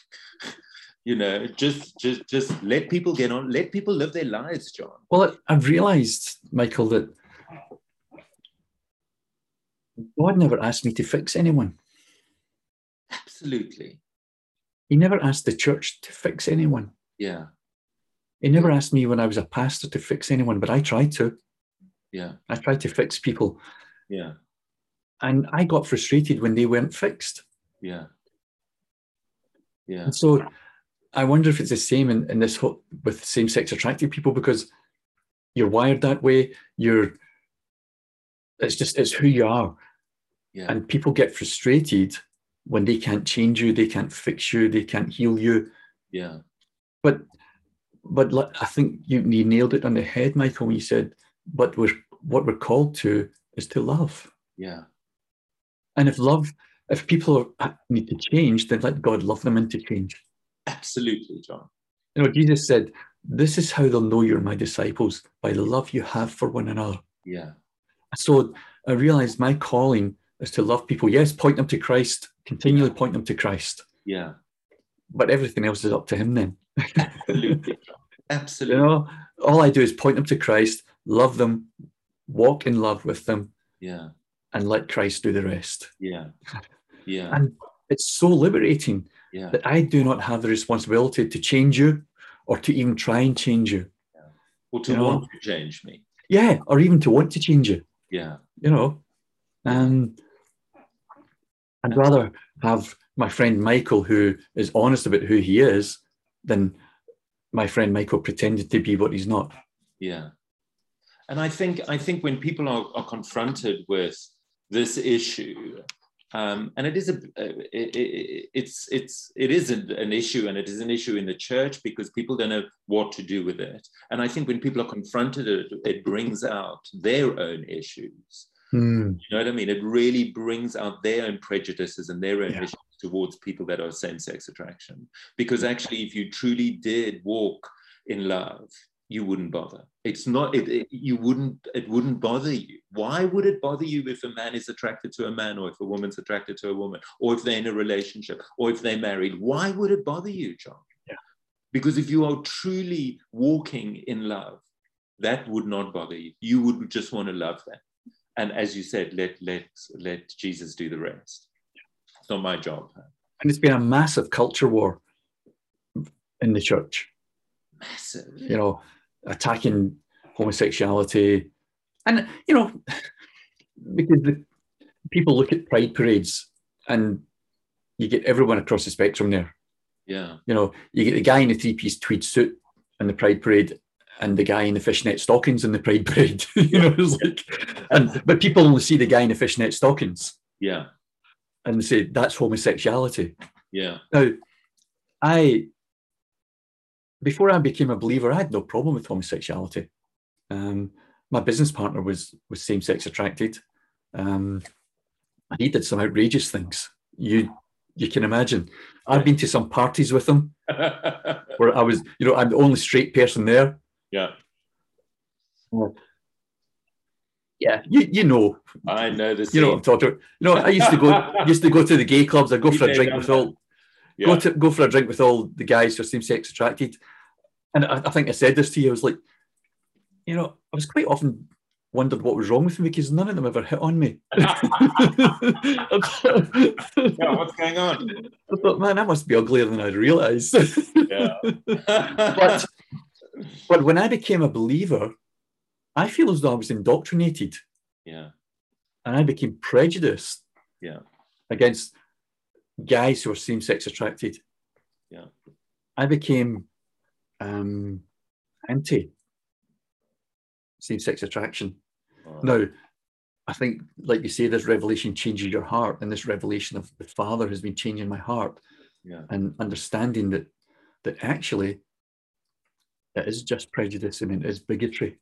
You know, just just just let people get on, let people live their lives, John. Well, I've realized, Michael, that God never asked me to fix anyone. Absolutely. He never asked the church to fix anyone. Yeah. He never yeah. asked me when I was a pastor to fix anyone, but I tried to. Yeah. I tried to fix people. Yeah. And I got frustrated when they weren't fixed. Yeah. Yeah. And so I wonder if it's the same in, in this whole, with same-sex attracted people, because you're wired that way. You're, it's just, it's who you are. Yeah. And people get frustrated when they can't change you, they can't fix you, they can't heal you. Yeah. But, but I think you, you nailed it on the head, Michael, when you said, but we're, what we're called to is to love. Yeah. And if love, if people are, need to change, then let God love them into change. Absolutely, John. You know, Jesus said, this is how they'll know you're my disciples, by the love you have for one another. Yeah. So I realized my calling is to love people. Yes, point them to Christ, continually point them to Christ. Yeah. But everything else is up to Him then. Absolutely, John. Absolutely. You know, all I do is point them to Christ, love them, walk in love with them. Yeah. And let Christ do the rest. Yeah. Yeah. And it's so liberating yeah. that I do not have the responsibility to change you, or to even try and change you. Yeah. Or to you want know? to change me. Yeah. Or even to want to change you. Yeah. You know, um, I'd rather have my friend Michael, who is honest about who he is, than my friend Michael pretended to be what he's not. Yeah. And I think I think when people are, are confronted with this issue, um, and it is a it, it, it's it's it is an issue, and it is an issue in the church because people don't know what to do with it. And I think when people are confronted, it, it brings out their own issues. Mm. You know what I mean? It really brings out their own prejudices and their own yeah. issues towards people that are same-sex attraction. Because actually, if you truly did walk in love, you wouldn't bother. It's not, it, it, you wouldn't, it wouldn't bother you. Why would it bother you if a man is attracted to a man, or if a woman's attracted to a woman, or if they're in a relationship, or if they're married? Why would it bother you, John? Yeah. Because if you are truly walking in love, that would not bother you. You would just want to love them. And as you said, let, let, let Jesus do the rest. Yeah. It's not my job. And it's been a massive culture war in the church. Massive. You know, attacking homosexuality, and you know, because the people look at pride parades and you get everyone across the spectrum there. Yeah, you know, you get the guy in the three-piece tweed suit in the pride parade and the guy in the fishnet stockings in the pride parade. You know, it's like, and but people only see the guy in the fishnet stockings, yeah, and they say that's homosexuality. Yeah. Now I Before I became a believer, I had no problem with homosexuality. Um, my business partner was was same-sex attracted. Um, he did some outrageous things. You you can imagine. I've been to some parties with him where I was, you know, I'm the only straight person there. Yeah. Well, yeah, you you know. I know this. You know what I'm talking about. You know, I used to go used to go to the gay clubs. I'd go for a drink with all. Yeah. Go to go for a drink with all the guys who are same-sex attracted, and I, I think I said this to you. I was like, you know, I was quite often wondered what was wrong with me because none of them ever hit on me. Yeah, what's going on? I thought, man, I must be uglier than I realised. Yeah. but but when I became a believer, I feel as though I was indoctrinated. Yeah. And I became prejudiced. Yeah. Against guys who are same-sex attracted. Yeah. I became um, anti same-sex attraction. Wow. Now, I think, like you say, this revelation changes your heart, and this revelation of the Father has been changing my heart. Yeah. And understanding that that actually it is just prejudice and it is bigotry.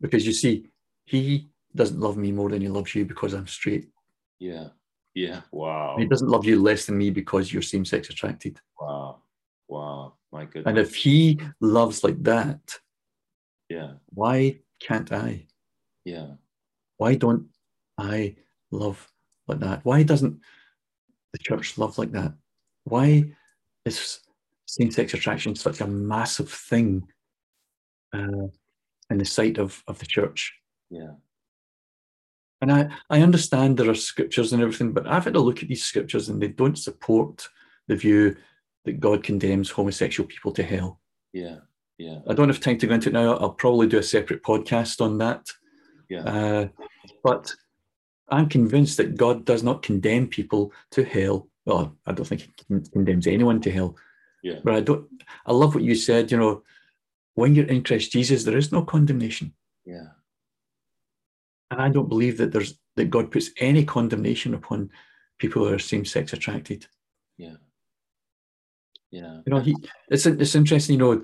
Because you see, he doesn't love me more than he loves you because I'm straight. Yeah. Yeah, wow. He doesn't love you less than me because you're same-sex attracted. Wow, wow, my goodness. And if he loves like that, yeah, why can't I? Yeah. Why don't I love like that? Why doesn't the church love like that? Why is same-sex attraction such a massive thing uh, in the sight of, of the church? Yeah. And I, I understand there are scriptures and everything, but I've had a look at these scriptures and they don't support the view that God condemns homosexual people to hell. Yeah, yeah. I don't have time to go into it now. I'll probably do a separate podcast on that. Yeah. Uh, but I'm convinced that God does not condemn people to hell. Well, I don't think he condemns anyone to hell. Yeah. But I don't. I love what you said, you know, when you're in Christ Jesus, there is no condemnation. Yeah. And I don't believe that there's that God puts any condemnation upon people who are same-sex attracted. Yeah, yeah. You know, he, it's it's interesting. You know,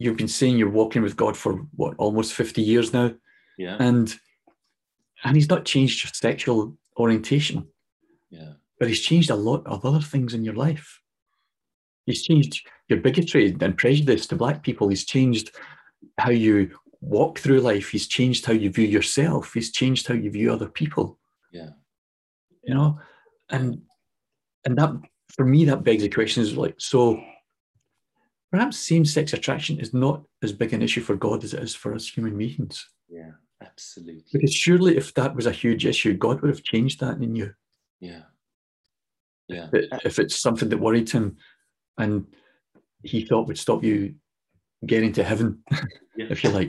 you've been saying you're walking with God for what, almost fifty years now. Yeah. And and he's not changed your sexual orientation. Yeah. But he's changed a lot of other things in your life. He's changed your bigotry and prejudice to black people. He's changed how you walk through life. He's changed how you view yourself. He's changed how you view other people. Yeah. You know, and and that, for me, that begs the question, is like, so perhaps same-sex attraction is not as big an issue for God as it is for us human beings. Yeah, absolutely. Because surely if that was a huge issue, God would have changed that in you. Yeah. Yeah. If, it, if it's something that worried him and he thought would stop you getting to heaven, yeah, if you like.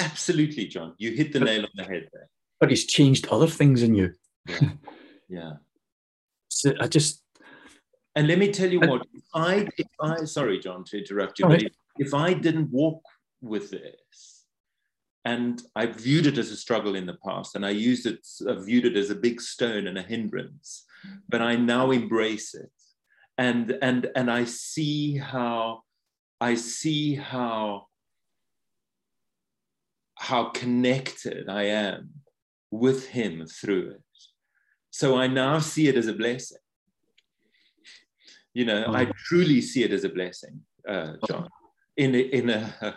Absolutely, John. You hit the but, nail on the head there. But he's changed other things in you. Yeah. Yeah. So I just, And let me tell you what, if I, if I sorry, John, to interrupt you, but if, if I didn't walk with this, and I viewed it as a struggle in the past, and I used it, I viewed it as a big stone and a hindrance, but I now embrace it. And, and, and I see how, I see how, how connected I am with him through it. So I now see it as a blessing. You know, I truly see it as a blessing, uh, John. In a, in a uh...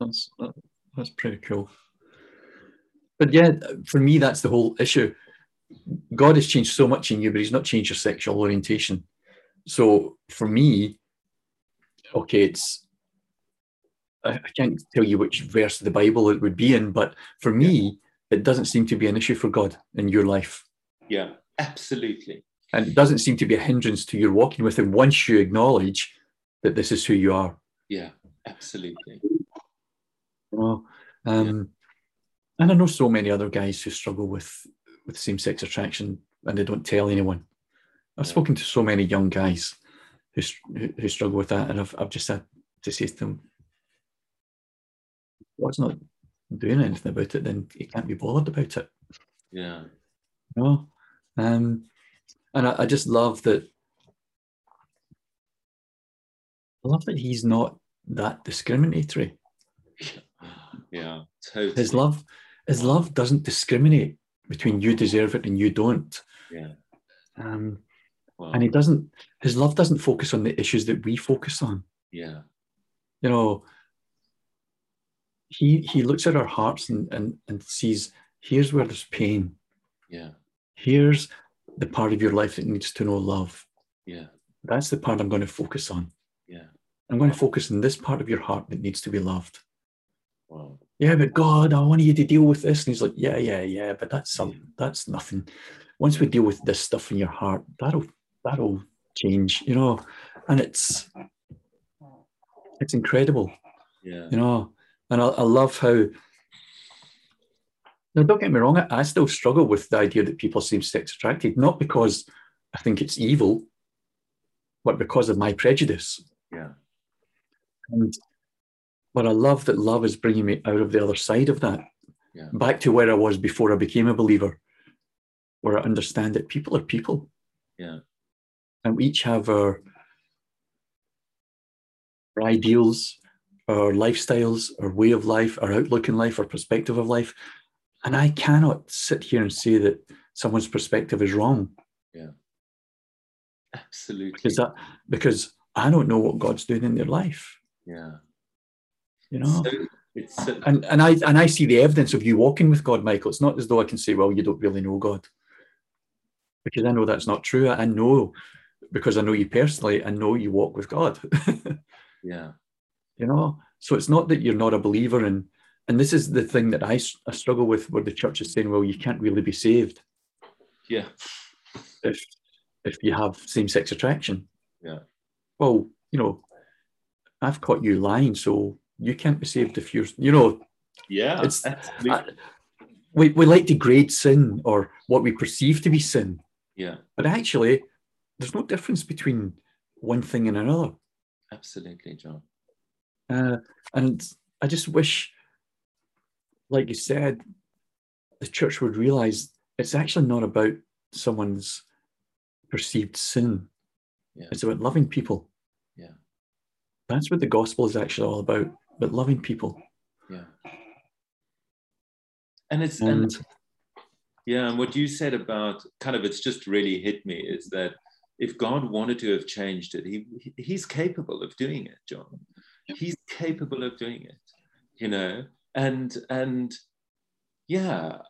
that's that, that's pretty cool. But yeah, for me, that's the whole issue. God has changed so much in you, but He's not changed your sexual orientation. So for me, okay, it's I, I can't tell you which verse of the Bible it would be in, but for me, yeah. It doesn't seem to be an issue for God in your life. Yeah, absolutely. And it doesn't seem to be a hindrance to your walking with him once you acknowledge that this is who you are. Yeah, absolutely. Well, um, yeah. And I know so many other guys who struggle with, with same-sex attraction and they don't tell anyone. I've yeah. spoken to so many young guys who, who struggle with that, and I've, I've just had to say to them, well, it's not doing anything about it, then you can't be bothered about it. Yeah. No. Um, And I, I just love that. I love that he's not that discriminatory. Yeah, totally. His love, his love doesn't discriminate between you deserve it and you don't. Yeah. Um, wow. And he doesn't. His love doesn't focus on the issues that we focus on. Yeah. You know. He he looks at our hearts and and, and sees here's where there's pain. Yeah. Here's the part of your life that needs to know love. Yeah. That's the part I'm going to focus on. Yeah. I'm going to focus on this part of your heart that needs to be loved. Wow. Yeah, but God, I want you to deal with this. And he's like, yeah, yeah, yeah, but that's something, yeah. that's nothing. Once we deal with this stuff in your heart, that'll that'll change, you know. And it's it's incredible. Yeah. You know, and I, I love how. Now, don't get me wrong, I still struggle with the idea that people are same-sex attracted, not because I think it's evil, but because of my prejudice. Yeah. And but I love that love is bringing me out of the other side of that, yeah. back to where I was before I became a believer, where I understand that people are people. Yeah. And we each have our, our ideals, our lifestyles, our way of life, our outlook in life, our perspective of life. And I cannot sit here and say that someone's perspective is wrong. Yeah, absolutely. Because, that, because I don't know what God's doing in their life. Yeah, you know. So, it's so- and and I and I see the evidence of you walking with God, Michael. It's not as though I can say, well, you don't really know God, because I know that's not true. I know because I know you personally. I know you walk with God. Yeah, you know. So it's not that you're not a believer in. And this is the thing that I, I struggle with, where the church is saying, well, you can't really be saved. Yeah. If if you have same-sex attraction. Yeah. Well, you know, I've caught you lying, so you can't be saved if you're, you know. Yeah. It's, I, we, we like to grade sin or what we perceive to be sin. Yeah. But actually, there's no difference between one thing and another. Absolutely, John. Uh, and I just wish... like you said, the church would realize it's actually not about someone's perceived sin. Yeah. It's about loving people. Yeah, that's what the gospel is actually all about, but loving people. Yeah. And it's, and, and yeah, and what you said about kind of, it's just really hit me, is that if God wanted to have changed it, he he's capable of doing it, John. Yeah. He's capable of doing it, you know? And and yeah,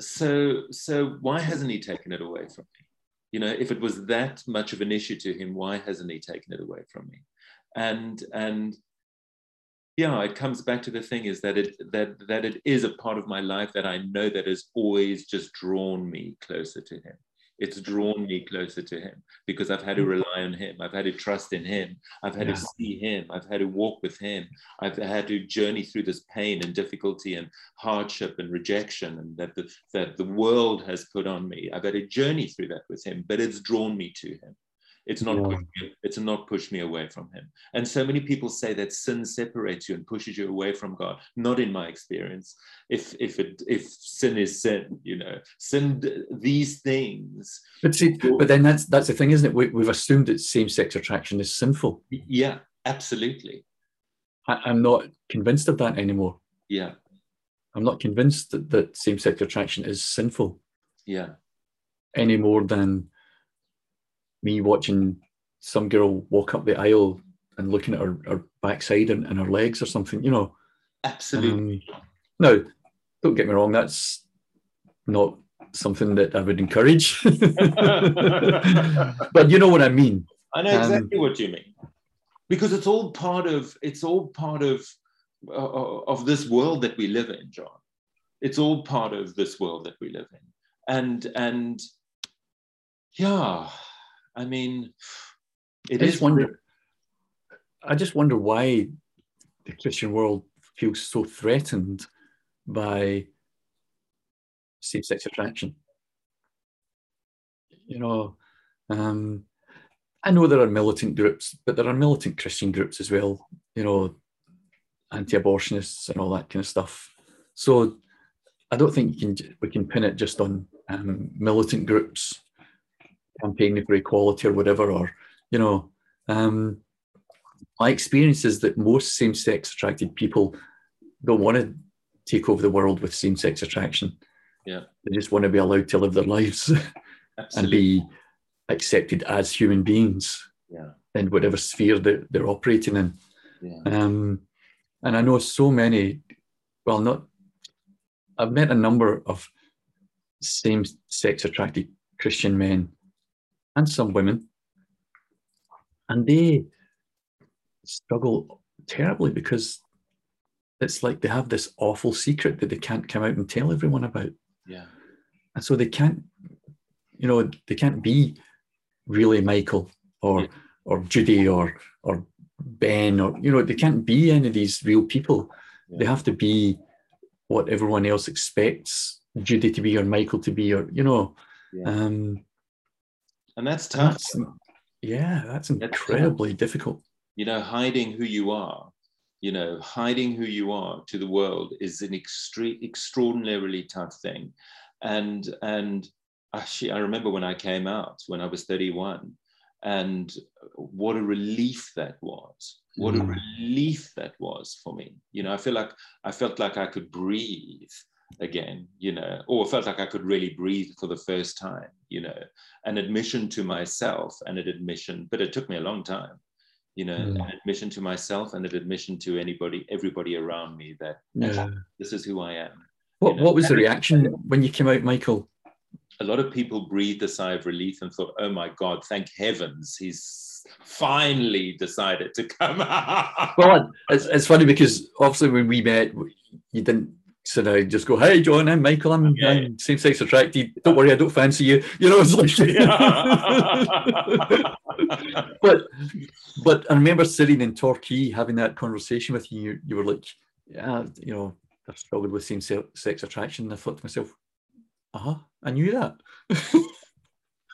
so so why hasn't he taken it away from me? You know, if it was that much of an issue to him, why hasn't he taken it away from me? And and yeah, it comes back to the thing is that it that that it is a part of my life that I know that has always just drawn me closer to him. It's drawn me closer to him because I've had to rely on him. I've had to trust in him. I've had yeah. to see him. I've had to walk with him. I've had to journey through this pain and difficulty and hardship and rejection and that the, that the world has put on me. I've had to journey through that with him, but it's drawn me to him. It's not, yeah. pushed me, it's not pushed me away from him. And so many people say that sin separates you and pushes you away from God. Not in my experience. If if it, if sin is sin, you know, sin, these things. But see, but then that's that's the thing, isn't it? We, we've assumed that same-sex attraction is sinful. Yeah, absolutely. I, I'm not convinced of that anymore. Yeah. I'm not convinced that, that same-sex attraction is sinful. Yeah. Any more than me watching some girl walk up the aisle and looking at her, her backside and, and her legs or something, you know. Absolutely. Um, now, don't get me wrong, that's not something that I would encourage. But you know what I mean. I know exactly um, what you mean. Because it's all part of, it's all part of, uh, of this world that we live in, John. It's all part of this world that we live in. And, and yeah... I mean, it I is. Just wonder, I just wonder why the Christian world feels so threatened by same-sex attraction. You know, um, I know there are militant groups, but there are militant Christian groups as well. You know, anti-abortionists and all that kind of stuff. So I don't think you can, we can pin it just on um, militant groups. Campaigning for equality or whatever, or you know, um, my experience is that most same-sex attracted people don't want to take over the world with same-sex attraction. Yeah, they just want to be allowed to live their lives and be accepted as human beings. Yeah, in whatever sphere that they're operating in. Yeah. Um, and I know so many. Well, not. I've met a number of same-sex attracted Christian men. And some women, and they struggle terribly because it's like they have this awful secret that they can't come out and tell everyone about. Yeah. And so they can't, you know, they can't be really Michael or yeah. or Judy or or Ben or, you know, they can't be any of these real people. Yeah. They have to be what everyone else expects Judy to be or Michael to be or, you know, yeah. um, And that's tough. That's, yeah, that's incredibly that's difficult. You know, hiding who you are, you know, hiding who you are to the world is an extre- extraordinarily tough thing. And and actually, I remember when I came out, when I was thirty-one, and what a relief that was. What mm. a relief that was for me. You know, I feel like I felt like I could breathe. Again, you know, or felt like I could really breathe for the first time, you know, an admission to myself and an admission, but it took me a long time, you know, mm. an admission to myself and an admission to anybody, everybody around me that yeah. this is who I am. What, you know? What was and the reaction when you came out, Michael? A lot of people breathed a sigh of relief and thought, oh my God, thank heavens, he's finally decided to come out. Well, it's, it's funny because obviously when we met, you didn't, so now just go, hey, John, I'm Michael, I'm, yeah, I'm same-sex attracted. Don't worry, I don't fancy you. You know, it's like... Yeah. but, but I remember sitting in Torquay, having that conversation with you. You were like, yeah, you know, I've struggled with same-sex attraction. And I thought to myself, uh-huh, I knew that.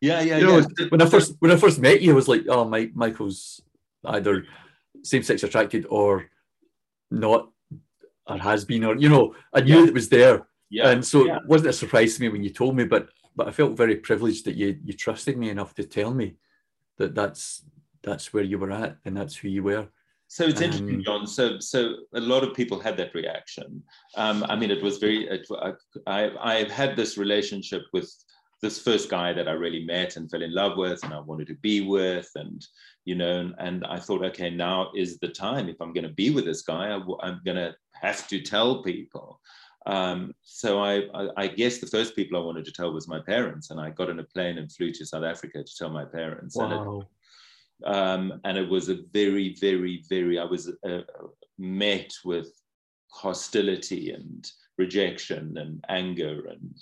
yeah, yeah, you know, yeah. When I, first, when I first met you, I was like, oh, my, Michael's either same-sex attracted or not. Or has been, or you know, I knew yeah. it was there, yeah. and so yeah. it wasn't a surprise to me when you told me. But but I felt very privileged that you you trusted me enough to tell me that that's that's where you were at and that's who you were. So it's um, interesting, John. So so a lot of people had that reaction. Um, I mean, it was very. It, I I had this relationship with this first guy that I really met and fell in love with, and I wanted to be with, and you know, and, and I thought, okay, now is the time. If I'm going to be with this guy, I, I'm going to have to tell people. Um, so I, I, I guess the first people I wanted to tell was my parents, and I got on a plane and flew to South Africa to tell my parents. Wow. And, it, um, and it was a very, very, very, I was uh, met with hostility and rejection and anger and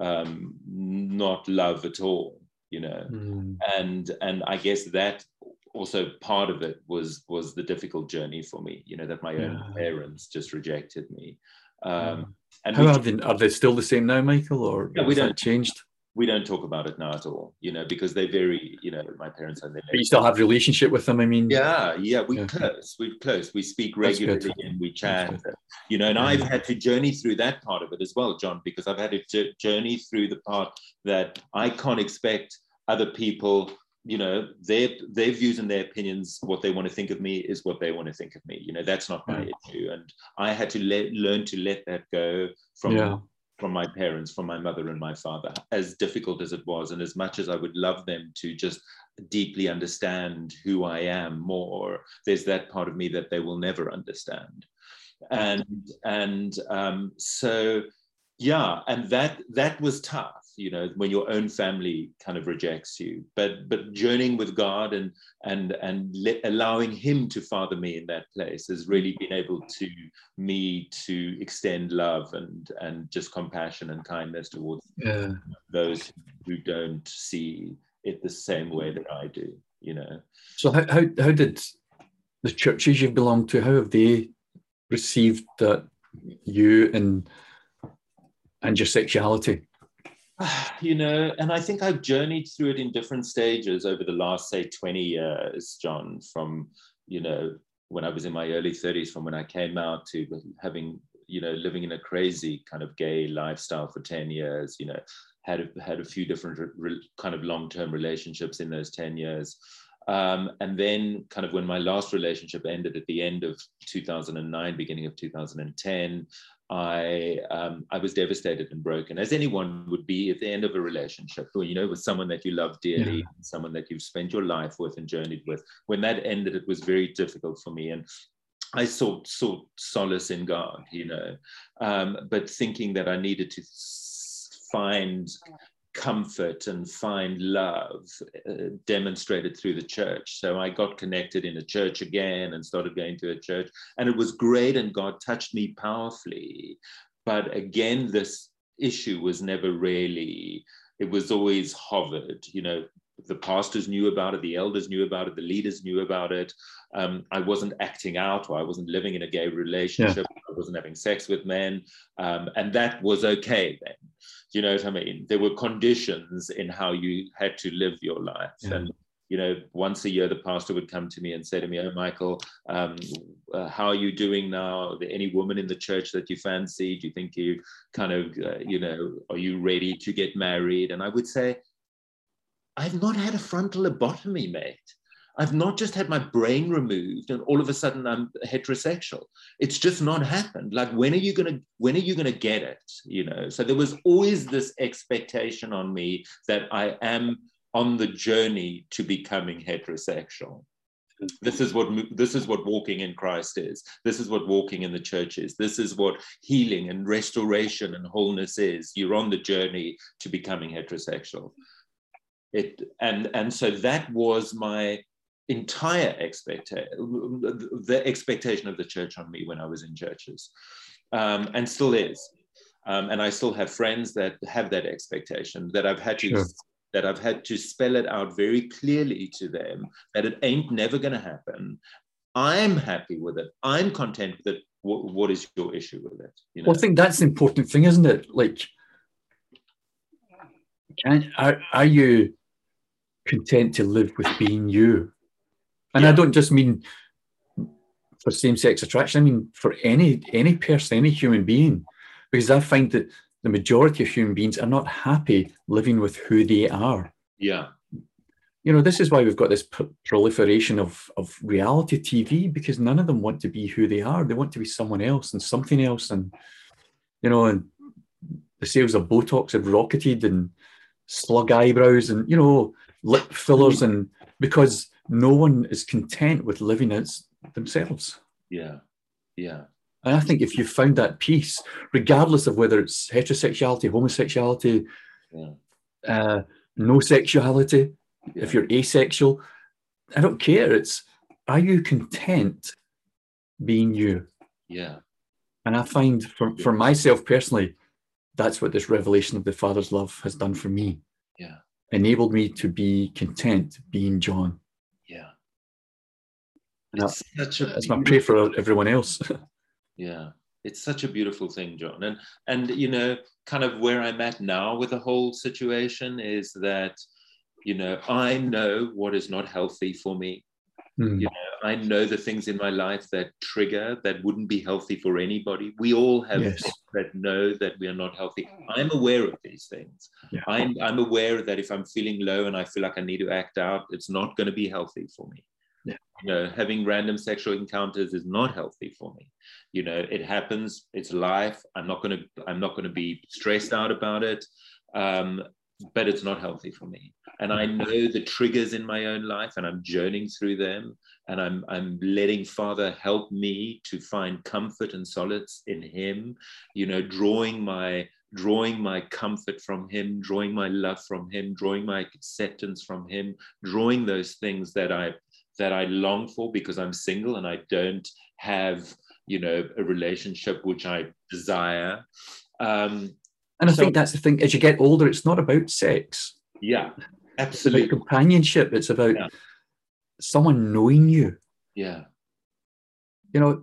um, not love at all, you know. Mm. And and I guess that also part of it was was the difficult journey for me, you know, that my yeah. own parents just rejected me. Um, yeah. And how are they, are they still the same now, Michael, or yeah, we don't changed? We don't talk about it now at all, you know, because they're very, you know, my parents and they. But you still have a relationship with them, I mean. Yeah, yeah, we're yeah. close, we're close. We speak regularly and we chat, you know, and yeah. I've had to journey through that part of it as well, John, because I've had to journey through the part that I can't expect other people, you know, their their views and their opinions, what they want to think of me is what they want to think of me. You know, that's not my yeah. issue. And I had to let, learn to let that go from... Yeah. from my parents, from my mother and my father, as difficult as it was. And as much as I would love them to just deeply understand who I am more, there's that part of me that they will never understand. And and um, so, yeah, and that that was tough, you know, when your own family kind of rejects you. But but journeying with God and and and let, allowing Him to father me in that place has really been able to me to extend love and and just compassion and kindness towards yeah. those who don't see it the same way that I do, you know. So how how, how did the churches you've belonged to, how have they received that you and and your sexuality? You know, and I think I've journeyed through it in different stages over the last, say, twenty years, John, from, you know, when I was in my early thirties, from when I came out to having, you know, living in a crazy kind of gay lifestyle for ten years, you know, had a, had a few different re- kind of long-term relationships in those ten years. Um, and then kind of when my last relationship ended at the end of two thousand nine, beginning of two thousand ten, I um, I was devastated and broken, as anyone would be at the end of a relationship, or, you know, with someone that you love dearly, yeah. someone that you've spent your life with and journeyed with. When that ended, it was very difficult for me, and I sought sought solace in God, you know, um, but thinking that I needed to find comfort and find love uh, demonstrated through the church. So I got connected in a church again and started going to a church, and it was great, and God touched me powerfully. But again, this issue was never really, it was always hovered, you know. The pastors knew about it, the elders knew about it, the leaders knew about it. Um, I wasn't acting out, or I wasn't living in a gay relationship. Yeah. I wasn't having sex with men. Um, and that was okay then. Do you know what I mean? There were conditions in how you had to live your life. Yeah. And, you know, once a year, the pastor would come to me and say to me, "Oh, Michael, um, uh, how are you doing now? Are there any woman in the church that you fancy? Do you think you kind of, uh, you know, are you ready to get married?" And I would say, I've not had a frontal lobotomy, mate. I've not just had my brain removed and all of a sudden I'm heterosexual. It's just not happened. Like, when are you gonna when are you gonna get it? You know. So there was always this expectation on me that I am on the journey to becoming heterosexual. This is what this is what walking in Christ is. This is what walking in the church is. This is what healing and restoration and wholeness is. You're on the journey to becoming heterosexual. It and and so that was my entire expectation, the expectation of the church on me when I was in churches, um, and still is, um, and I still have friends that have that expectation that I've had to sure. that I've had to spell it out very clearly to them that it ain't never going to happen. I'm happy with it. I'm content with it. What, what is your issue with it? You know? Well, I think that's the important thing, isn't it? Like, can are, are you content to live with being you? And yeah. I don't just mean for same-sex attraction, I mean for any any person, any human being, because I find that the majority of human beings are not happy living with who they are. Yeah. You know, this is why we've got this pr- proliferation of, of reality T V, because none of them want to be who they are. They want to be someone else and something else. And, you know, and the sales of Botox have rocketed, and slug eyebrows, and, you know, lip fillers, and because no one is content with living as themselves. Yeah, yeah. And I think if you found that peace, regardless of whether it's heterosexuality, homosexuality, yeah. uh, no sexuality, yeah. if you're asexual, I don't care. It's, are you content being you? Yeah. And I find for, for myself personally, that's what this revelation of the Father's love has done for me. Yeah. Enabled me to be content being John. Yeah. And it's I, such a that's my prayer for everyone else. Yeah. It's such a beautiful thing, John. And, and, you know, kind of where I'm at now with the whole situation is that, you know, I know what is not healthy for me. Mm. You know, I know the things in my life that trigger, that wouldn't be healthy for anybody. We all have yes. things that know that we are not healthy. I'm aware of these things. Yeah. I'm, I'm aware that if I'm feeling low and I feel like I need to act out, it's not going to be healthy for me. Yeah. You know, having random sexual encounters is not healthy for me. You know, it happens. It's life. I'm not going to, I'm not going to be stressed out about it. Um, but it's not healthy for me. And I know the triggers in my own life, and I'm journeying through them, and I'm, I'm letting Father help me to find comfort and solace in him, you know, drawing my, drawing my comfort from him, drawing my love from him, drawing my acceptance from him, drawing those things that I, that I long for because I'm single and I don't have, you know, a relationship which I desire. Um, And I so, think that's the thing. As you get older, it's not about sex. Yeah, absolutely. It's about companionship. It's about yeah. someone knowing you. Yeah. You know,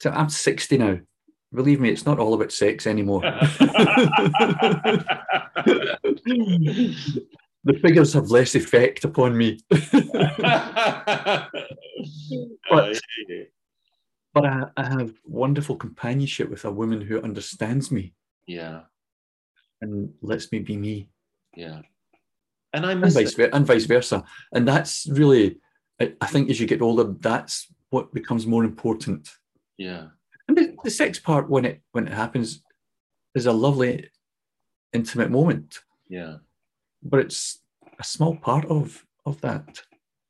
so I'm sixty now. Believe me, it's not all about sex anymore. The figures have less effect upon me. but but I, I have wonderful companionship with a woman who understands me. Yeah. And lets me be me. Yeah. And I miss and vice, it. And vice versa. And that's really, I, I think as you get older, that's what becomes more important. Yeah. And the, the sex part, when it when it happens, is a lovely, intimate moment. Yeah. But it's a small part of, of that.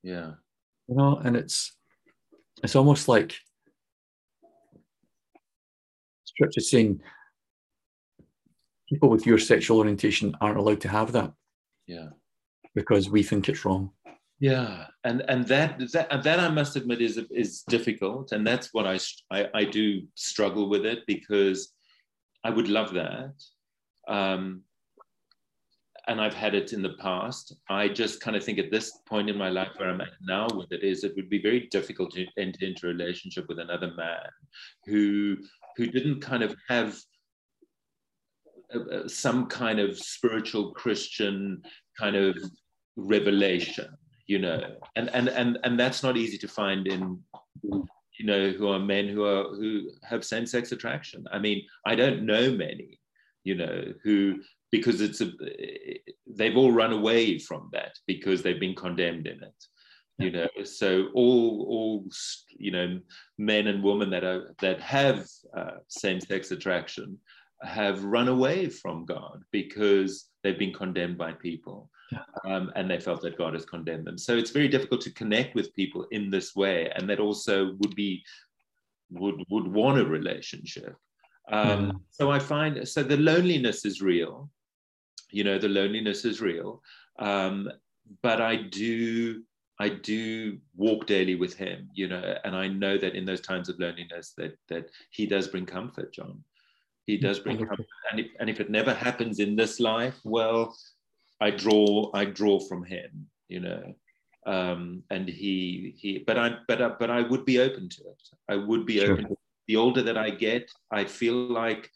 Yeah. You know, and it's it's almost like Scripture saying, people with your sexual orientation aren't allowed to have that. Yeah. Because we think it's wrong. Yeah. And and that that, that I must admit is is difficult. And that's what I, I, I do struggle with it, because I would love that. Um, and I've had it in the past. I just kind of think at this point in my life where I'm at now with it is it would be very difficult to enter into a relationship with another man who who didn't kind of have some kind of spiritual Christian kind of revelation, you know, and and and and that's not easy to find in, you know, who are men who are who have same-sex attraction. I mean, I don't know many, you know, who because it's a they've all run away from that because they've been condemned in it, you know. So all all you know, men and women that are that have uh, same-sex attraction have run away from God because they've been condemned by people, yeah. um, and they felt that God has condemned them. So it's very difficult to connect with people in this way, and that also would be would would want a relationship. Um, yeah. So I find so the loneliness is real, you know, the loneliness is real. Um, but I do I do walk daily with Him, you know, and I know that in those times of loneliness that that He does bring comfort, John. He does bring comfort, and if, and if it never happens in this life, well, I draw, I draw from him, you know, um, and he, he, but I, but I, but I would be open to it. I would be sure. open. To it. The older that I get, I feel like,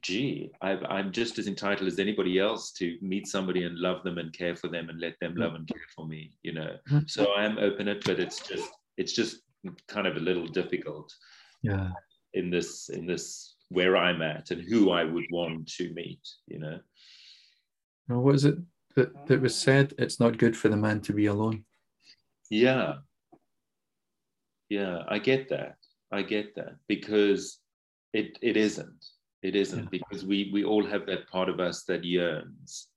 gee, I've, I'm just as entitled as anybody else to meet somebody and love them and care for them and let them love and care for me, you know. So I am open to it, but it's just, it's just kind of a little difficult, yeah, in this, in this. where I'm at and who I would want to meet, you know. Well, what is it that, that was said? It's not good for the man to be alone. Yeah. Yeah, I get that. I get that because it it isn't. It isn't yeah. because we, we all have that part of us that yearns,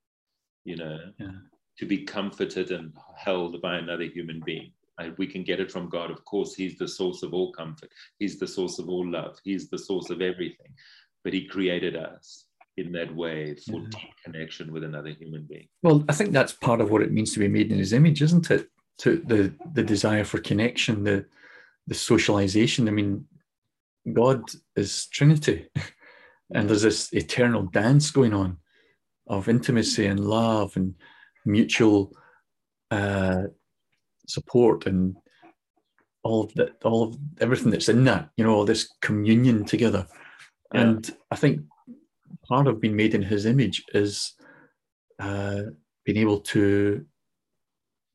you know, yeah. to be comforted and held by another human being. We can get it from God. Of course, he's the source of all comfort. He's the source of all love. He's the source of everything. But he created us in that way for yeah. deep connection with another human being. Well, I think that's part of what it means to be made in his image, isn't it? To the, the desire for connection, the, the socialization. I mean, God is Trinity. And there's this eternal dance going on of intimacy and love and mutual uh, support and all of that, all of everything that's in that, you know, all this communion together. Yeah. And I think part of being made in his image is uh, being able to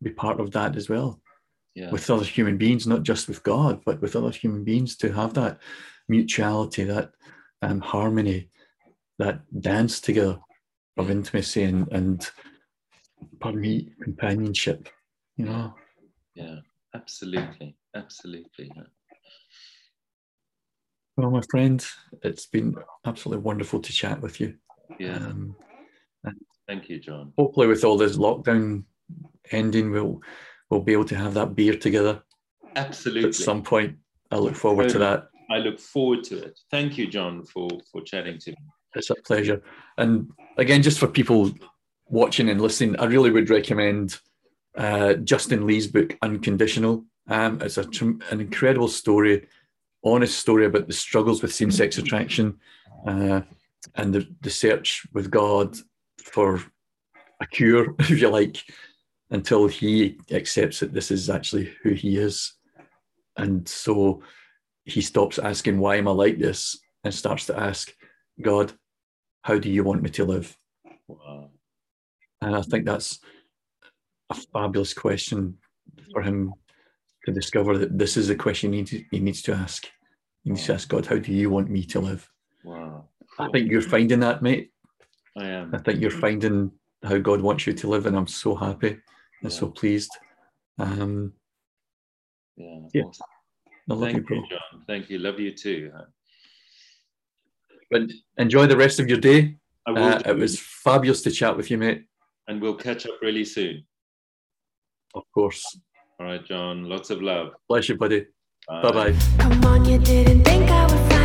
be part of that as well. Yeah. With other human beings, not just with God, but with other human beings, to have that mutuality, that um, harmony, that dance together of intimacy and, and pardon me, companionship, you know? Yeah, absolutely, absolutely. Yeah. Well, my friend, it's been absolutely wonderful to chat with you. Yeah. Um, Thank you, John. Hopefully with all this lockdown ending, we'll... we'll be able to have that beer together. Absolutely. At some point. I look forward to that. I look forward to it. Thank you, John, for, for chatting to me. It's a pleasure. And again, just for people watching and listening, I really would recommend uh, Justin Lee's book, Unconditional. Um, it's a, an incredible story, honest story about the struggles with same-sex attraction uh, and the, the search with God for a cure, if you like, until he accepts that this is actually who he is. And so he stops asking, why am I like this? And starts to ask, God, how do you want me to live? Wow. And I think that's a fabulous question for him to discover, that this is the question he needs, he needs to ask. He needs wow. to ask God, how do you want me to live? Wow. Cool. I think you're finding that, mate. I am. I think you're finding how God wants you to live, and I'm so happy. I'm yeah. so pleased. Um, yeah. yeah. Awesome. I love Thank you, bro. you, John. Thank you. Love you too. But enjoy the rest of your day. I will uh, it was fabulous to chat with you, mate. And we'll catch up really soon. Of course. All right, John. Lots of love. Bless you, buddy. Bye bye. Come on, you didn't think I would.